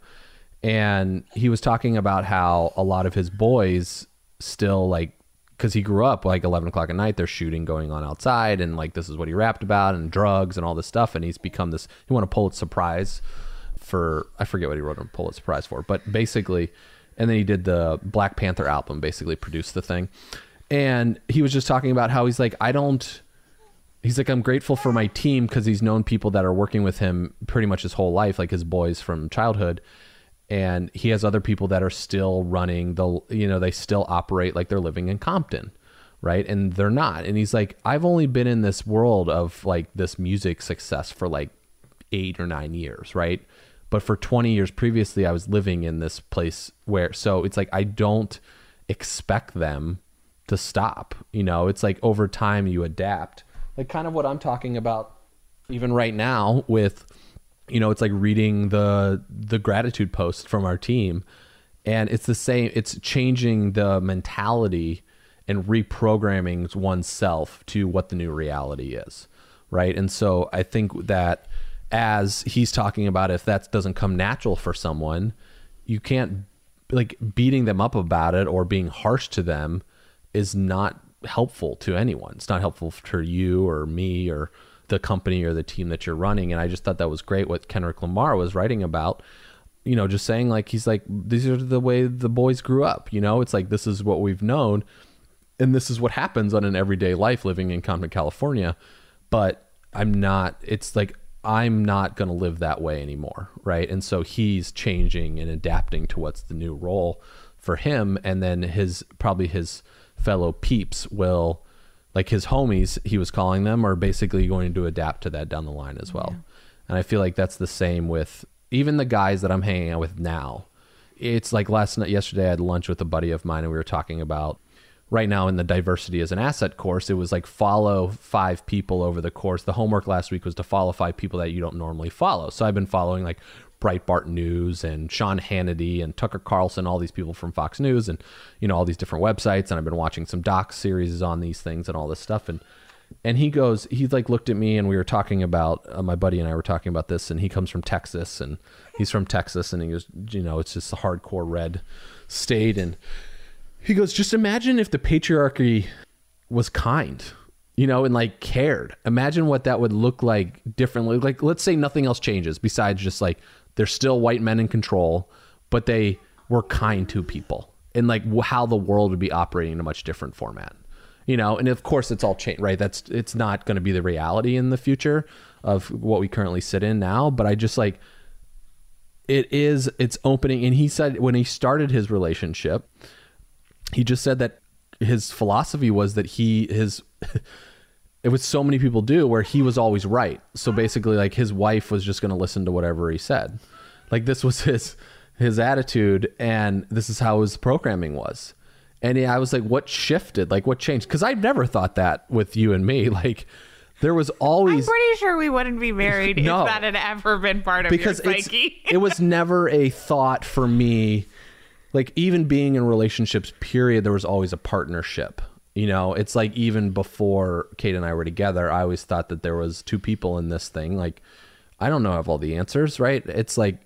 And he was talking about how a lot of his boys still like, cause he grew up like 11 o'clock at night, there's shooting going on outside. And like, this is what he rapped about, and drugs and all this stuff. And he's become this, he won a Pulitzer Prize for, I forget what he wrote a Pulitzer Prize for, but basically, and then he did the Black Panther album, basically produced the thing. And he was just talking about how he's like, he's like, I'm grateful for my team, because he's known people that are working with him pretty much his whole life, like his boys from childhood. And he has other people that are still running they still operate like they're living in Compton, right? And they're not. And he's like, I've only been in this world of like this music success for like 8 or 9 years, right? But for 20 years previously, I was living in this place where, so it's like, I don't expect them to stop. It's like over time you adapt, like kind of what I'm talking about even right now with, it's like reading the gratitude post from our team. And it's the same, it's changing the mentality and reprogramming oneself to what the new reality is. Right. And so I think that, as he's talking about, if that doesn't come natural for someone, you can't, like, beating them up about it or being harsh to them is not helpful to anyone. It's not helpful to you or me or the company or the team that you're running. And I just thought that was great what Kendrick Lamar was writing about, just saying, like, he's like, these are the way the boys grew up, it's like, this is what we've known. And this is what happens on an everyday life living in Compton, California. But I'm not going to live that way anymore. Right. And so he's changing and adapting to what's the new role for him. And then his fellow peeps will, like his homies, he was calling them, are basically going to adapt to that down the line as well. Yeah. And I feel like that's the same with even the guys that I'm hanging out with now. It's like yesterday I had lunch with a buddy of mine, and we were talking about right now in the diversity as an asset course, it was like follow 5 people over the course. The homework last week was to follow 5 people that you don't normally follow. So I've been following like Breitbart News and Sean Hannity and Tucker Carlson, all these people from Fox News and, all these different websites. And I've been watching some doc series on these things and all this stuff. And he like looked at me, and we were talking about, my buddy and I were talking about this, and he comes from Texas, and he's from Texas, and he goes, it's just a hardcore red state. And he goes, just imagine if the patriarchy was kind, and like cared. Imagine what that would look like differently. Like, let's say nothing else changes besides just like there's still white men in control, but they were kind to people, and like how the world would be operating in a much different format, And of course, it's all changed, right? It's not going to be the reality in the future of what we currently sit in now. But I just like it's opening. And he said when he started his relationship, he just said that his philosophy was that it was so many people do where he was always right. So basically like his wife was just going to listen to whatever he said. Like this was his attitude, and this is how his programming was. And I was like, what shifted? Like what changed? Cause I've never thought that with you and me. Like there was always, I'm pretty sure we wouldn't be married if that had ever been part of your psyche. It was never a thought for me. Like even being in relationships, period, there was always a partnership. It's like even before Kate and I were together, I always thought that there was 2 people in this thing. Like, I don't know, I have all the answers, right? It's like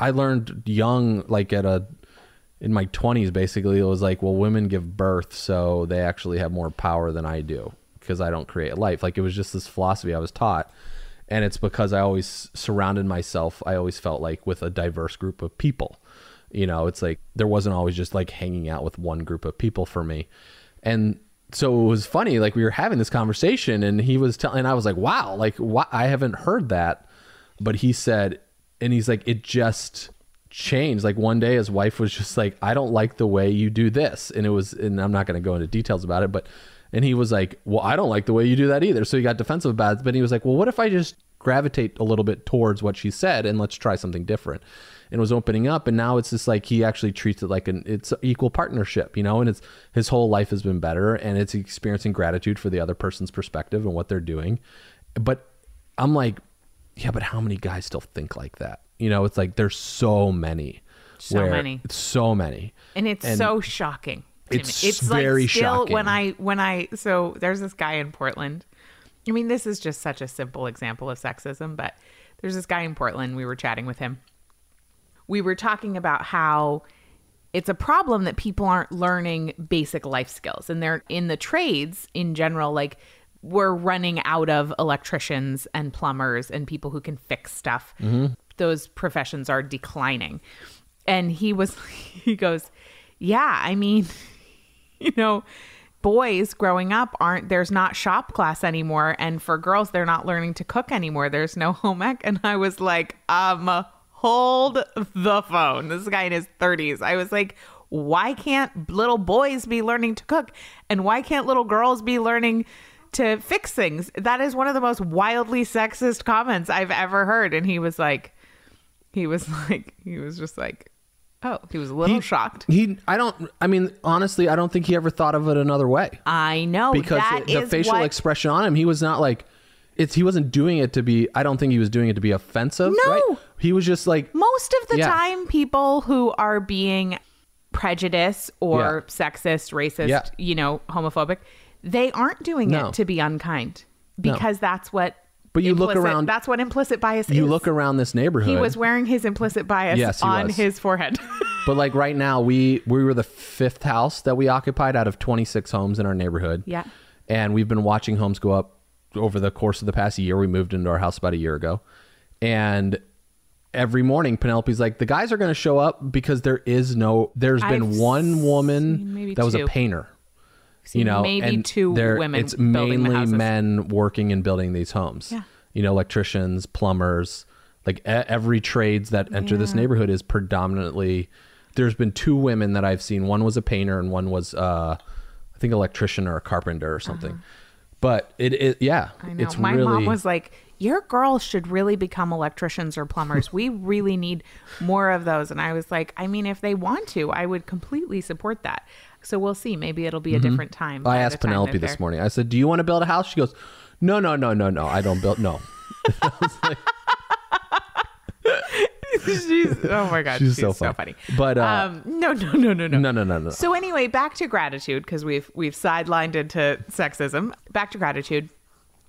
I learned young, like in my 20s, basically, it was like, well, women give birth, so they actually have more power than I do because I don't create life. Like it was just this philosophy I was taught. And it's because I always surrounded myself, I always felt like, with a diverse group of people. It's like there wasn't always just like hanging out with one group of people for me. And so it was funny, like we were having this conversation, and I was like, wow, like I haven't heard that But he said, and he's like, it just changed. Like one day his wife was just like, I don't like the way you do this. And it was, and I'm not going to go into details about it, but, and he was like, well, I don't like the way you do that either. So he got defensive about it. But he was like, well, what if I just gravitate a little bit towards what she said and let's try something different? And it was opening up. And now it's just like, he actually treats it like it's an equal partnership, you know, and it's, his whole life has been better, and it's experiencing gratitude for the other person's perspective and what they're doing. But I'm like, yeah, but how many guys still think like that? You know, it's like, there's so many. And it's so shocking. It's very shocking. So there's this guy in Portland. I mean, this is just such a simple example of sexism, but there's this guy in Portland. We were chatting with him. We were talking about how it's a problem that people aren't learning basic life skills, and they're in the trades in general. Like, we're running out of electricians and plumbers and people who can fix stuff. Mm-hmm. Those professions are declining. And he goes, yeah, I mean, you know, boys growing up there's not shop class anymore. And for girls, they're not learning to cook anymore. There's no home ec. And I was like, hold the phone. This guy in his 30s. I was like, why can't little boys be learning to cook? And why can't little girls be learning to fix things? That is one of the most wildly sexist comments I've ever heard. And he was just like, oh, he was a little shocked. Honestly, I don't think he ever thought of it another way. I know. Because the facial expression on him, he was not like, he wasn't doing it to be, I don't think he was doing it to be offensive. No. Right? He was just like. Most of the time, people who are being prejudiced or sexist, racist, you know, homophobic, they aren't doing it to be unkind, because that's what. But you look around. That's what implicit bias is. You look around this neighborhood. He was wearing his implicit bias on his forehead. But like right now, we were the 5th house that we occupied out of 26 homes in our neighborhood. Yeah. And we've been watching homes go up over the course of the past year. We moved into our house about a year ago. And every morning, Penelope's like, the guys are going to show up, because there's been one woman that was a painter. You know, maybe two women. It's mainly men working and building these homes. Yeah. You know, electricians, plumbers, like every trades that enter this neighborhood is predominantly. There's been 2 women that I've seen. One was a painter, and one was, I think, electrician or a carpenter or something. Uh-huh. But I know. It's my mom was like, your girls should really become electricians or plumbers. We really need more of those. And I was like, I mean, if they want to, I would completely support that. So we'll see. Maybe it'll be a different time. I asked Penelope this morning. I said, do you want to build a house? She goes, no. I don't build. No. I was like, oh my God. She's so funny. But no. So anyway, back to gratitude, because we've sidelined into sexism. Back to gratitude.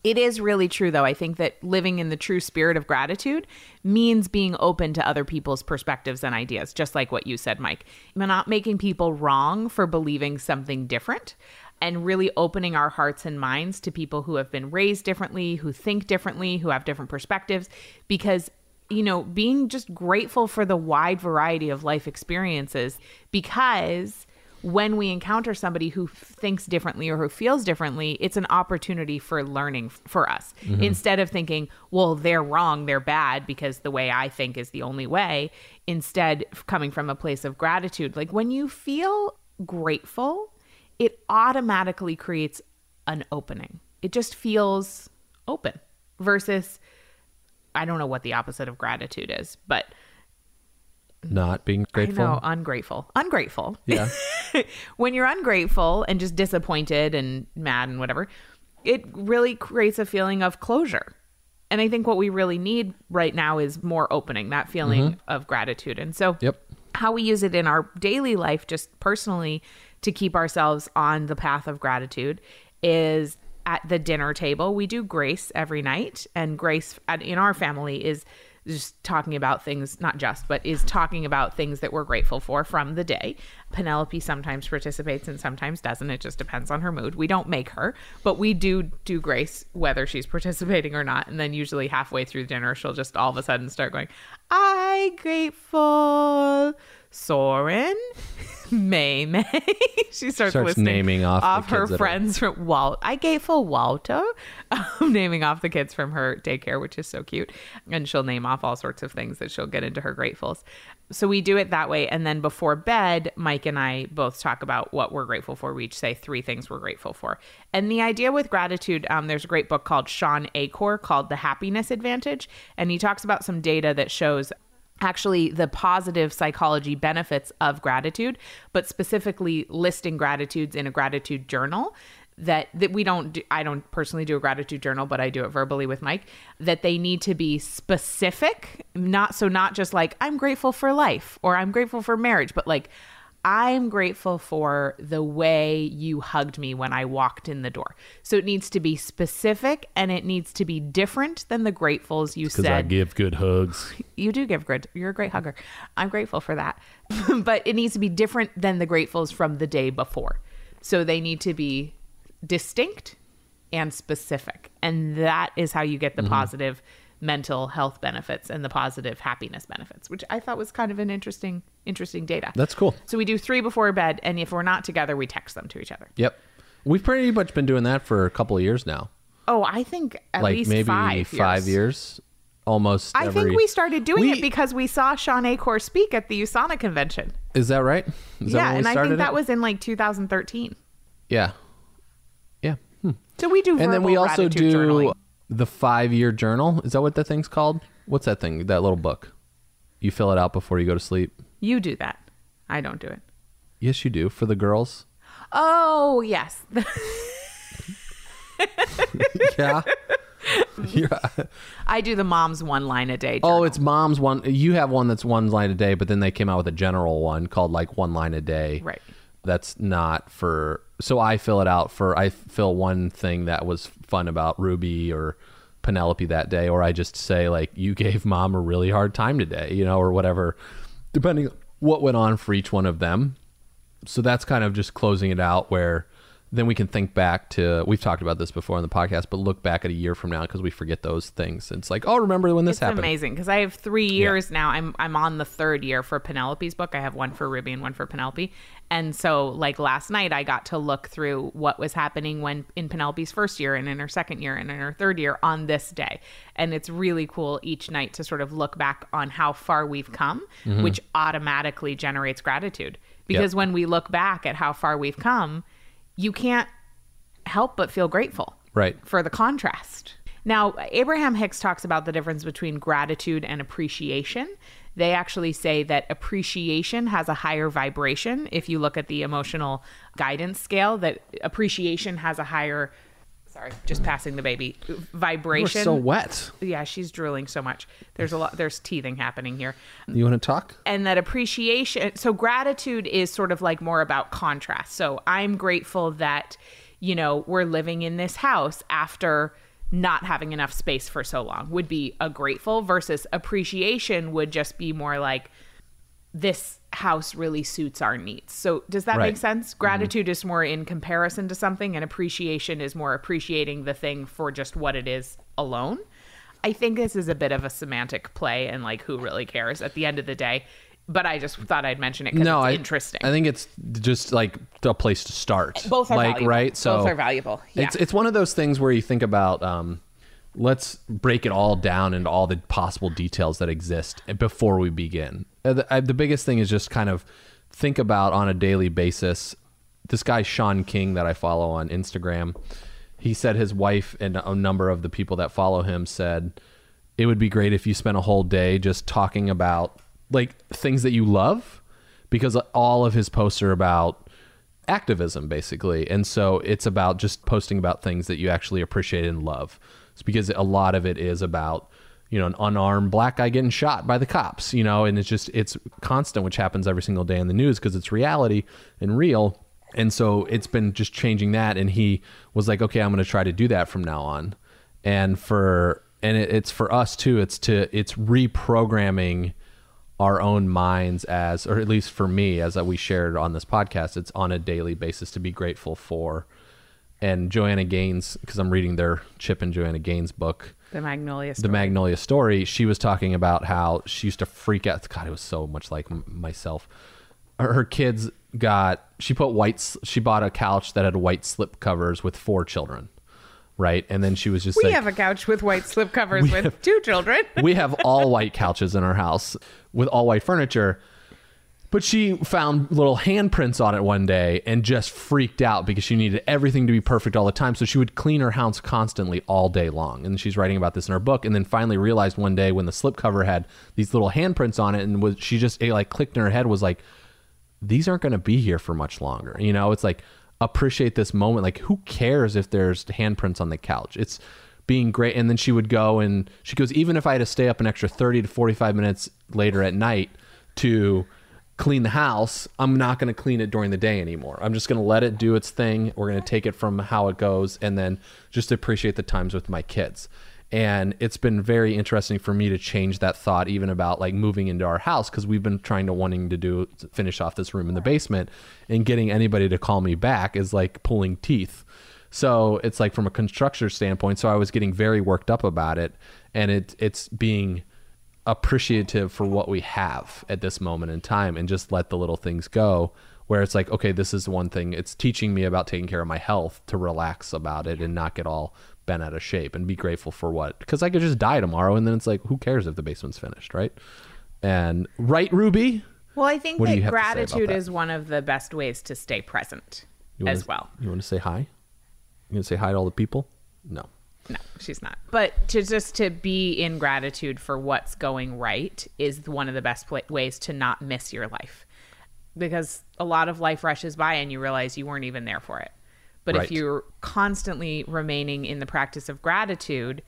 It is really true, though. I think that living in the true spirit of gratitude means being open to other people's perspectives and ideas, just like what you said, Mike. Not making people wrong for believing something different, and really opening our hearts and minds to people who have been raised differently, who think differently, who have different perspectives, because, you know, being just grateful for the wide variety of life experiences, because when we encounter somebody who thinks differently or who feels differently, it's an opportunity for learning for us. Mm-hmm. Instead of thinking, well, they're wrong, they're bad, because the way I think is the only way. Instead, coming from a place of gratitude, like when you feel grateful, it automatically creates an opening. It just feels open versus, I don't know what the opposite of gratitude is, but not being grateful. I know, ungrateful. Yeah. When you're ungrateful and just disappointed and mad and whatever, it really creates a feeling of closure. And I think what we really need right now is more opening, that feeling of gratitude. And so how we use it in our daily life, just personally, to keep ourselves on the path of gratitude is at the dinner table. We do grace every night, and grace in our family is just talking about things, talking about things that we're grateful for from the day. Penelope sometimes participates and sometimes doesn't. It just depends on her mood. We don't make her, but we do grace whether she's participating or not. And then usually halfway through dinner, she'll just all of a sudden start going, I grateful? Soren, May. She starts listing naming off her friends from Walt. I grateful Walter, naming off the kids from her daycare, which is so cute. And she'll name off all sorts of things that she'll get into her gratefuls. So we do it that way. And then before bed, Mike and I both talk about what we're grateful for. We each say three things we're grateful for. And the idea with gratitude, there's a great book called Shawn Achor called The Happiness Advantage. And he talks about some data that shows actually the positive psychology benefits of gratitude, but specifically listing gratitudes in a gratitude journal that we don't do. I don't personally do a gratitude journal, but I do it verbally with Mike, that they need to be specific, not just like I'm grateful for life or I'm grateful for marriage, but like I'm grateful for the way you hugged me when I walked in the door. So it needs to be specific and it needs to be different than the gratefuls you said. Because I give good hugs. You do give good. You're a great hugger. I'm grateful for that. But it needs to be different than the gratefuls from the day before. So they need to be distinct and specific. And that is how you get the positive mental health benefits and the positive happiness benefits, which I thought was kind of an interesting data. That's cool. So we do three before bed, and if we're not together, we text them to each other. Yep. We've pretty much been doing that for a couple of years now. Oh, I think at least maybe 5 years. Almost I think we started doing it because we saw Shawn Achor speak at the USANA convention. Is that right? Yeah, and I think that was in like 2013. Yeah. Yeah. So we do verbal gratitude journaling. And then we also do the 5-year journal. Is that what that thing's called? What's that thing? That little book. You fill it out before you go to sleep. You do that. I don't do it. Yes, you do. For the girls. Oh, yes. Yeah. I do the mom's one line a day journal. Oh, it's mom's one. You have one that's one line a day, but then they came out with a general one called like one line a day. Right. That's not for... So I fill it out for... I fill one thing that was fun about Ruby or Penelope that day, or I just say like, you gave mom a really hard time today, you know, or whatever, depending on what went on for each one of them. So that's kind of just closing it out where then we can think back to... We've talked about this before on the podcast, but look back at a year from now because we forget those things. It's like, oh, remember when this happened. It's amazing because I have 3 years now. I'm on the 3rd year for Penelope's book. I have one for Ruby and one for Penelope. And so like last night, I got to look through what was happening when in Penelope's 1st year and in her 2nd year and in her 3rd year on this day. And it's really cool each night to sort of look back on how far we've come, which automatically generates gratitude. Because when we look back at how far we've come, you can't help but feel grateful for the contrast. Now, Abraham Hicks talks about the difference between gratitude and appreciation. They actually say that appreciation has a higher vibration. If you look at the emotional guidance scale, that appreciation has a higher, sorry, just passing the baby, vibration. We're so wet. Yeah, she's drooling so much. There's teething happening here. You want to talk? And that appreciation, so gratitude is sort of like more about contrast. So I'm grateful that, you know, we're living in this house after not having enough space for so long would be a grateful, versus appreciation would just be more like this house really suits our needs. So does that make sense? Gratitude is more in comparison to something, and appreciation is more appreciating the thing for just what it is alone. I think this is a bit of a semantic play and like who really cares at the end of the day, but I just thought I'd mention it because it's interesting. I think it's just like a place to start. Both are like, valuable. Right? So both are valuable. Yeah. It's one of those things where you think about, let's break it all down into all the possible details that exist before we begin. The biggest thing is just kind of think about on a daily basis. This guy, Sean King, that I follow on Instagram, he said his wife and a number of the people that follow him said, it would be great if you spent a whole day just talking about like things that you love, because all of his posts are about activism basically. And so it's about just posting about things that you actually appreciate and love. It's because a lot of it is about, you know, an unarmed black guy getting shot by the cops, you know, and it's just, it's constant, which happens every single day in the news because it's reality and real. And so it's been just changing that. And he was like, okay, I'm going to try to do that from now on. And it's for us too, it's reprogramming our own minds as, or at least for me, as we shared on this podcast, it's on a daily basis to be grateful for. And Joanna Gaines, because I'm reading their Chip and Joanna Gaines book, The Magnolia Story. The Magnolia Story. She was talking about how she used to freak out. God, it was so much like myself. Her kids got, she bought a couch that had white slip covers with 4 children. Right. And then she was just like, we have a couch with white slip covers with 2 children. We have all white couches in our house with all white furniture. But she found little handprints on it one day and just freaked out because she needed everything to be perfect all the time. So she would clean her house constantly all day long. And she's writing about this in her book. And then finally realized one day when the slipcover had these little handprints on it, and she just clicked in her head, was like, these aren't going to be here for much longer. You know, it's like, appreciate this moment. Like, who cares if there's handprints on the couch? It's being great. And then she would go, and she goes, even if I had to stay up an extra 30 to 45 minutes later at night to clean the house, I'm not going to clean it during the day anymore. I'm just going to let it do its thing. We're going to take it from how it goes, and then just appreciate the times with my kids. And it's been very interesting for me to change that thought, even about like moving into our house, because we've been wanting to finish off this room in the basement, and getting anybody to call me back is like pulling teeth. So it's like, from a construction standpoint, so I was getting very worked up about it, and it's being appreciative for what we have at this moment in time, and just let the little things go, where it's like, okay, this is one thing. It's teaching me about taking care of my health, to relax about it and not get all bent out of shape, and be grateful for what, because I could just die tomorrow, and then it's like, who cares if the basement's finished, right? And right, Ruby? Well, I think that gratitude is one of the best ways to stay present as well. You want to say hi? You want to say hi to all the people? No. No, she's not. But to be in gratitude for what's going right is one of the best ways to not miss your life, because a lot of life rushes by and you realize you weren't even there for it. But right. If you're constantly remaining in the practice of gratitude.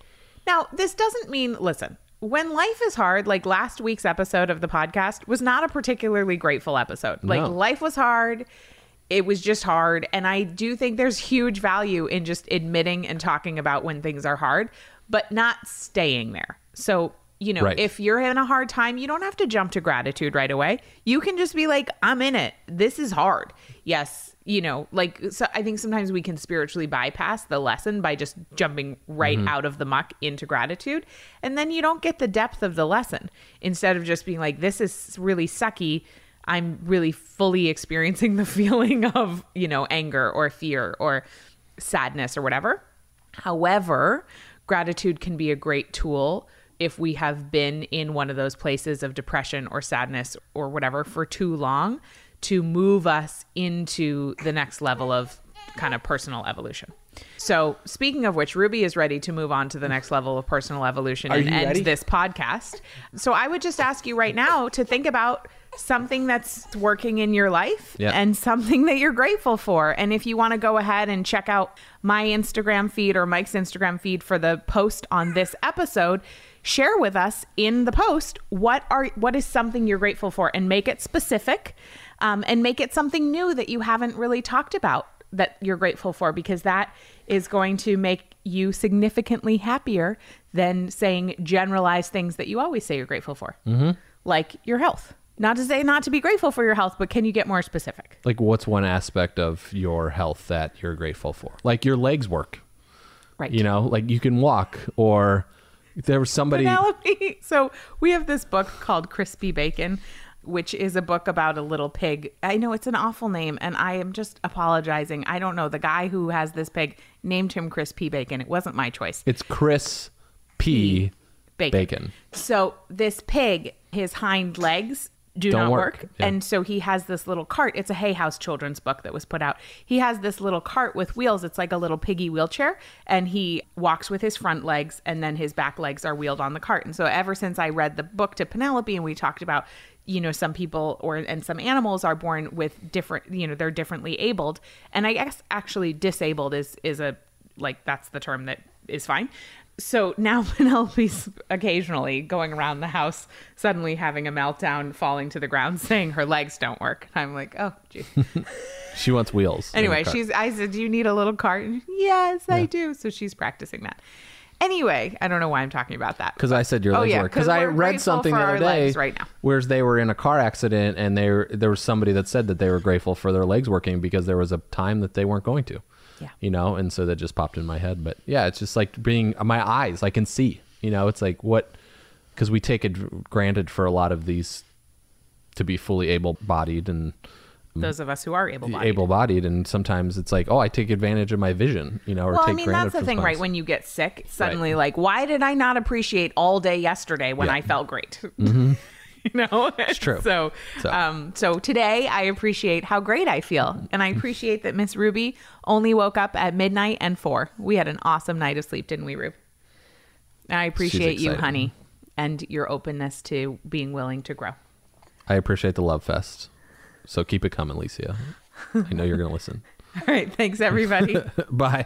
Now, this doesn't mean, listen, when life is hard, like last week's episode of the podcast was not a particularly grateful episode. No. Like, life was hard. It was just hard. And I do think there's huge value in just admitting and talking about when things are hard, but not staying there. So, you know, right. If you're in a hard time, you don't have to jump to gratitude right away. You can just be like, I'm in it. This is hard. Yes. You know, like, so I think sometimes we can spiritually bypass the lesson by just jumping right out of the muck into gratitude. And then you don't get the depth of the lesson, instead of just being like, this is really sucky. I'm really fully experiencing the feeling of, you know, anger or fear or sadness or whatever. However, gratitude can be a great tool if we have been in one of those places of depression or sadness or whatever for too long, to move us into the next level of kind of personal evolution. So, speaking of which, Ruby is ready to move on to the next level of personal evolution and end this podcast. So I would just ask you right now to think about something that's working in your life and something that you're grateful for. And if you want to go ahead and check out my Instagram feed or Mike's Instagram feed for the post on this episode, share with us in the post what is something you're grateful for, and make it specific. And make it something new that you haven't really talked about that you're grateful for, because that is going to make you significantly happier than saying generalized things that you always say you're grateful for, like your health. Not to say not to be grateful for your health, but can you get more specific? Like, what's one aspect of your health that you're grateful for? Like, your legs work, right? You know, like you can walk, or there was somebody... Penelope. So we have this book called Crispy Bacon, which is a book about a little pig. I know it's an awful name, and I am just apologizing. I don't know. The guy who has this pig named him Chris P. Bacon. It wasn't my choice. It's Chris P. Bacon. So this pig, his hind legs don't work. Yeah. And so he has this little cart. It's a Hay House children's book that was put out. He has this little cart with wheels. It's like a little piggy wheelchair, and he walks with his front legs, and then his back legs are wheeled on the cart. And so ever since I read the book to Penelope, and we talked about, you know, some people and some animals are born with different, you know, they're differently abled. And I guess actually disabled is that's the term that is fine. So now Penelope's occasionally going around the house, suddenly having a meltdown, falling to the ground, saying her legs don't work. And I'm like, oh, geez. She wants wheels. Anyway, I said, do you need a little cart? And yes, I do. So she's practicing that. Anyway, I don't know why I'm talking about that. Because I said your legs work. Because I read something the other day where they were in a car accident, and there was somebody that said that they were grateful for their legs working because there was a time that they weren't going to. Yeah. You know, and so that just popped in my head. But yeah, it's just like being my eyes, I can see, you know, it's like what, because we take it granted for a lot of these to be fully able-bodied and those of us who are able-bodied, and sometimes it's like, oh, I take advantage of my vision, you know, or well, take I mean, granted that's the thing, right? When you get sick, suddenly right. Like, why did I not appreciate all day yesterday when yeah. I felt great? Mm-hmm. You know, it's true. So today I appreciate how great I feel, and I appreciate that Miss Ruby only woke up at midnight and 4. We had an awesome night of sleep, didn't we, Rube? I appreciate you, honey, and your openness to being willing to grow. I appreciate the love fest. So keep it coming, Licia. I know you're going to listen. All right. Thanks, everybody. Bye.